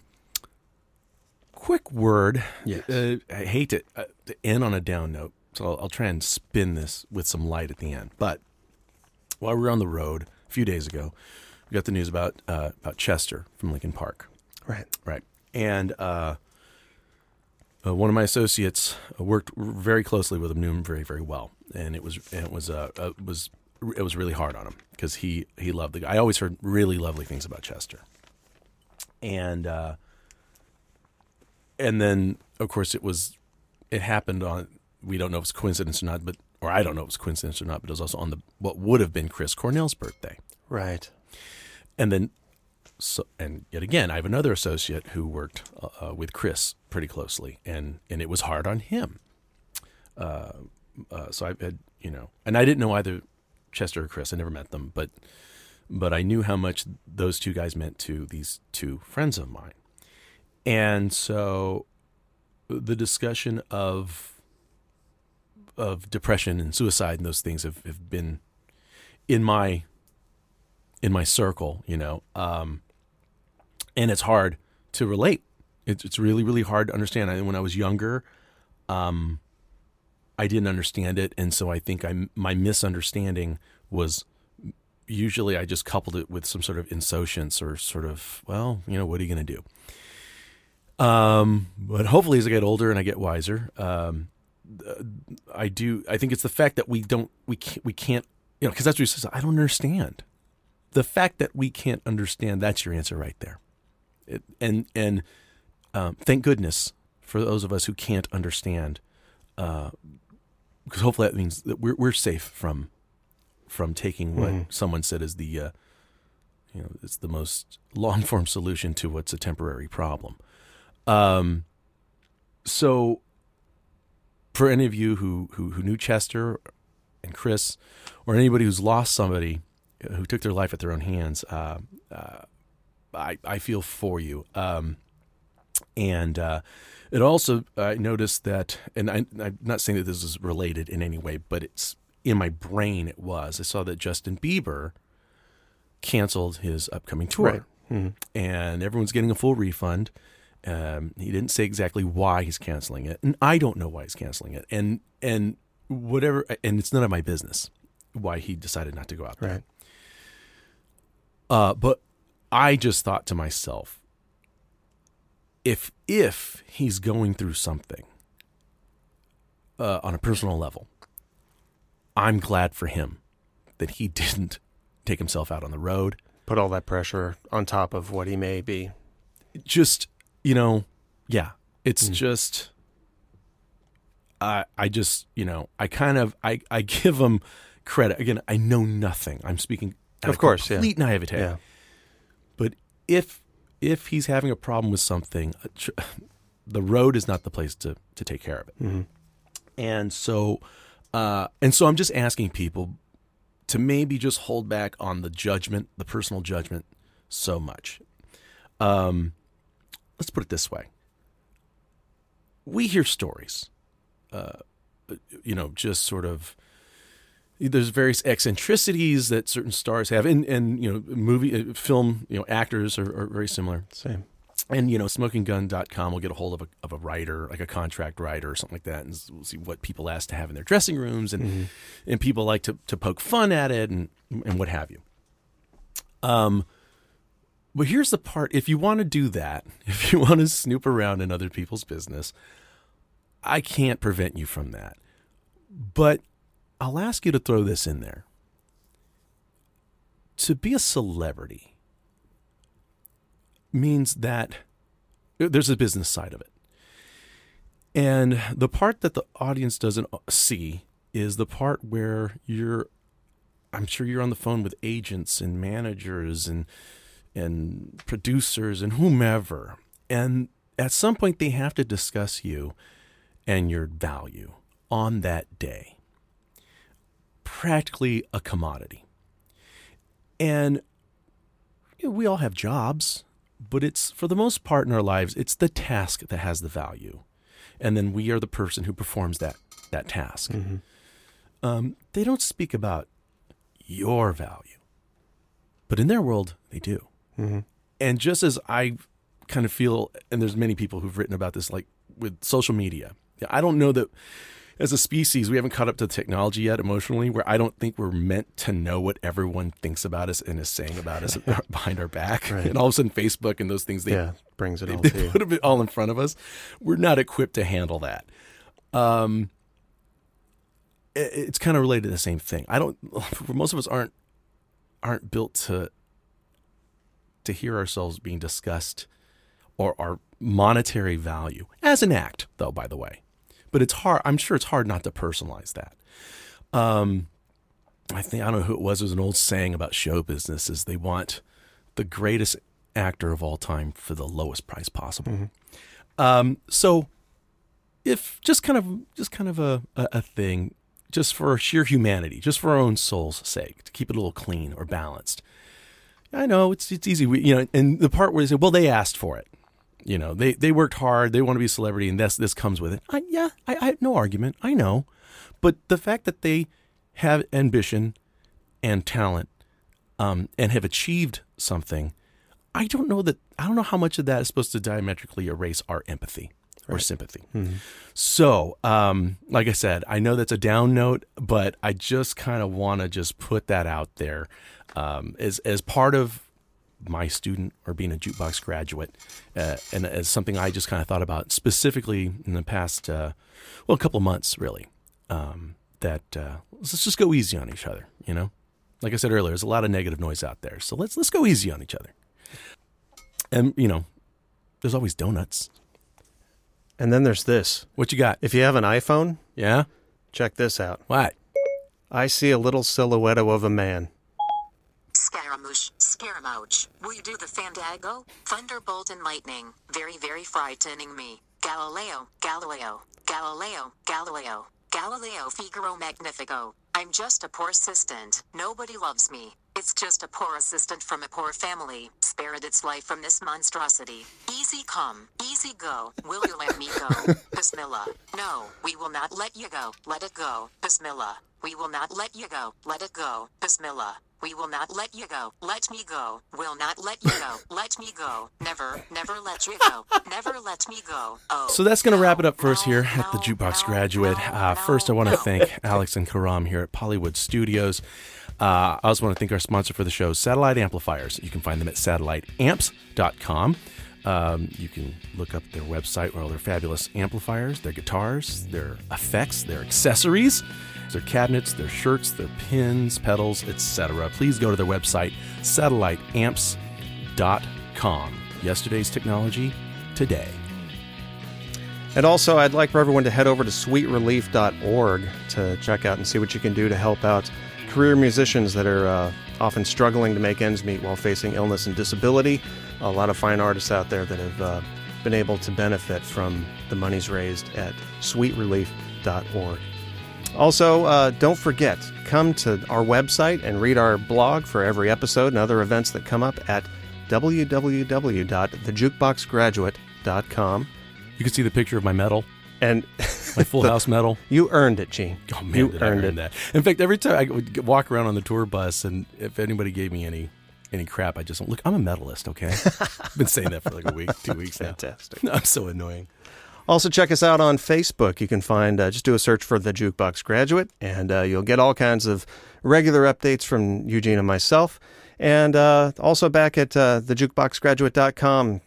Quick word. Yes. Uh, I hate to, uh, to end on a down note, so I'll, I'll try and spin this with some light at the end. But while we were on the road a few days ago, we got the news about uh, about Chester from Lincoln Park. Right. Right. And uh, uh, one of my associates worked very closely with him, knew him very, very well. And it was and it was uh, it was it was really hard on him because he, he loved the guy. I always heard really lovely things about Chester. And uh, and then, of course, it was it happened on, we don't know if it's coincidence or not, but or I don't know if it's coincidence or not, but it was also on the what would have been Chris Cornell's birthday. Right. And then, so, and yet again, I have another associate who worked uh, with Chris pretty closely, and, and it was hard on him. Uh, uh, so I had, you know, and I didn't know either Chester or Chris. I never met them, but but I knew how much those two guys meant to these two friends of mine. And so the discussion of of depression and suicide and those things have, have been in my in my circle, you know, um, and it's hard to relate. It's, it's really, really hard to understand. I, when I was younger, um, I didn't understand it. And so I think I, my misunderstanding was usually I just coupled it with some sort of insouciance or sort of, well, you know, what are you going to do? Um, but hopefully as I get older and I get wiser, um, I do, I think it's the fact that we don't, we can't, we can't, you know, cause that's what he says. I don't understand. The fact that we can't understand, that's your answer right there. It, and and um, thank goodness for those of us who can't understand, uh, because hopefully that means that we're we're safe from from taking what mm. someone said is the, uh, you know, it's the most long-form solution to what's a temporary problem. Um, so for any of you who, who, who knew Chester and Chris or anybody who's lost somebody who took their life at their own hands, uh, uh, I, I feel for you. Um, and uh, it also, I noticed that, and I, I'm not saying that this is related in any way, but it's in my brain it was. I saw that Justin Bieber canceled his upcoming tour. Right. Mm-hmm. And everyone's getting a full refund. Um, he didn't say exactly why he's canceling it. And I don't know why he's canceling it. And, and whatever, and it's none of my business why he decided not to go out there. Right. Uh, but I just thought to myself, if if he's going through something uh, on a personal level, I'm glad for him that he didn't take himself out on the road. Put all that pressure on top of what he may be. Just, you know, yeah, it's mm. just, I I just, you know, I kind of, I, I give him credit. Again, I know nothing. I'm speaking of course, complete yeah. naivete. Yeah. But if if he's having a problem with something, the road is not the place to to take care of it. Mm-hmm. And so, uh, and so, I'm just asking people to maybe just hold back on the judgment, the personal judgment, so much. Um, let's put it this way: we hear stories, uh, you know, just sort of. There's various eccentricities that certain stars have, and, and you know, movie, film, you know, actors are, are very similar. Same. And, you know, smoking gun dot com will get a hold of a, of a writer, like a contract writer or something like that, and we'll see what people ask to have in their dressing rooms, and mm-hmm. and people like to, to poke fun at it and and what have you. Um, but here's the part. If you want to do that, if you want to snoop around in other people's business, I can't prevent you from that. But I'll ask you to throw this in there. To be a celebrity means that there's a business side of it. And the part that the audience doesn't see is the part where you're, I'm sure you're on the phone with agents and managers and and producers and whomever. And at some point they have to discuss you and your value on that day. Practically a commodity. And you know, we all have jobs, but it's for the most part in our lives, it's the task that has the value. And then we are the person who performs that, that task. Mm-hmm. Um, they don't speak about your value, but in their world, they do. Mm-hmm. And just as I kind of feel, and there's many people who've written about this, like with social media, I don't know that as a species, we haven't caught up to the technology yet emotionally, where I don't think we're meant to know what everyone thinks about us and is saying about us behind our back. Right. And all of a sudden, Facebook and those things, they, yeah, brings it they, all they to put you. It all in front of us. We're not equipped to handle that. Um, it, it's kind of related to the same thing. I don't, most of us aren't, aren't built to, to hear ourselves being discussed or our monetary value as an act, though, by the way. But it's hard. I'm sure it's hard not to personalize that. Um, I think, I don't know who it was. It was an old saying about show business is they want the greatest actor of all time for the lowest price possible. Mm-hmm. Um, so if just kind of, just kind of a, a, a thing, just for sheer humanity, just for our own soul's sake, to keep it a little clean or balanced. I know it's, it's easy. We, you know, and the part where they say, well, they asked for it. You know, they, they worked hard. They want to be a celebrity, and this this comes with it. I, yeah, I, I have no argument. I know, but the fact that they have ambition and talent, um, and have achieved something, I don't know that. I don't know how much of that is supposed to diametrically erase our empathy or right. sympathy. Mm-hmm. So, um, like I said, I know that's a down note, but I just kind of want to just put that out there um, as as part of my student or being a jukebox graduate, uh, and as something I just kind of thought about specifically in the past, uh, well, a couple of months really, um, that, uh, let's just go easy on each other. You know, like I said earlier, there's a lot of negative noise out there. So let's, let's go easy on each other. And you know, there's always donuts. And then there's this, what you got? If you have an iPhone, yeah, check this out. What? I see a little silhouette of a man. Scaramouche, Scaramouche, will you do the Fandango? Thunderbolt and lightning, very, very frightening me. Galileo, Galileo, Galileo, Galileo, Galileo Figaro Magnifico. I'm just a poor assistant. Nobody loves me. It's just a poor assistant from a poor family, spared its life from this monstrosity. Easy come, easy go. Will you let me go? Bismillah. No, we will not let you go. Let it go. Bismillah. We will not let you go. Let it go. Bismillah. We will not let you go. Let me go. Will not let you go. Let me go. Never, never let you go. Never let me go. Oh. So that's going to no, wrap it up for us here no, at the Jukebox no, Graduate. No, uh, no, first, I want to no. thank Alex and Karam here at Pollywood Studios. Uh, I also want to thank our sponsor for the show, Satellite Amplifiers. You can find them at satellite amps dot com. Um, you can look up their website where all their fabulous amplifiers, their guitars, their effects, their accessories, their cabinets, their shirts, their pins, pedals, et cetera. Please go to their website, satellite amps dot com. Yesterday's technology, today. And also, I'd like for everyone to head over to sweet relief dot org to check out and see what you can do to help out career musicians that are uh, often struggling to make ends meet while facing illness and disability. A lot of fine artists out there that have uh, been able to benefit from the monies raised at sweet relief dot org. Also, uh, don't forget, come to our website and read our blog for every episode and other events that come up at w w w dot the jukebox graduate dot com. You can see the picture of my medal. And my Full the, House medal. You earned it, Gene. Oh, man, you did earned I earn it. That. In fact, every time I would walk around on the tour bus, and if anybody gave me any... any crap, I just don't. Look, I'm a medalist, okay? I've been saying that for like a week, two weeks now. Fantastic. No, I'm so annoying. Also, check us out on Facebook. You can find, uh, just do a search for The Jukebox Graduate, and uh, you'll get all kinds of regular updates from Eugene and myself. And uh, also back at uh, the jukebox graduate dot com,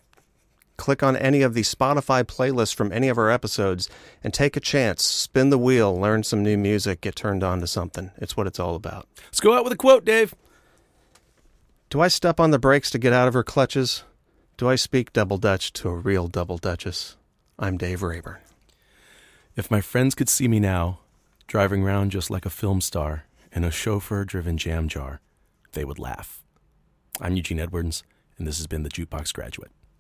click on any of the Spotify playlists from any of our episodes and take a chance. Spin the wheel, learn some new music, get turned on to something. It's what it's all about. Let's go out with a quote, Dave. Do I step on the brakes to get out of her clutches? Do I speak double Dutch to a real double Duchess? I'm Dave Rayburn. If my friends could see me now, driving round just like a film star in a chauffeur-driven jam jar, they would laugh. I'm Eugene Edwards, and this has been The Jukebox Graduate.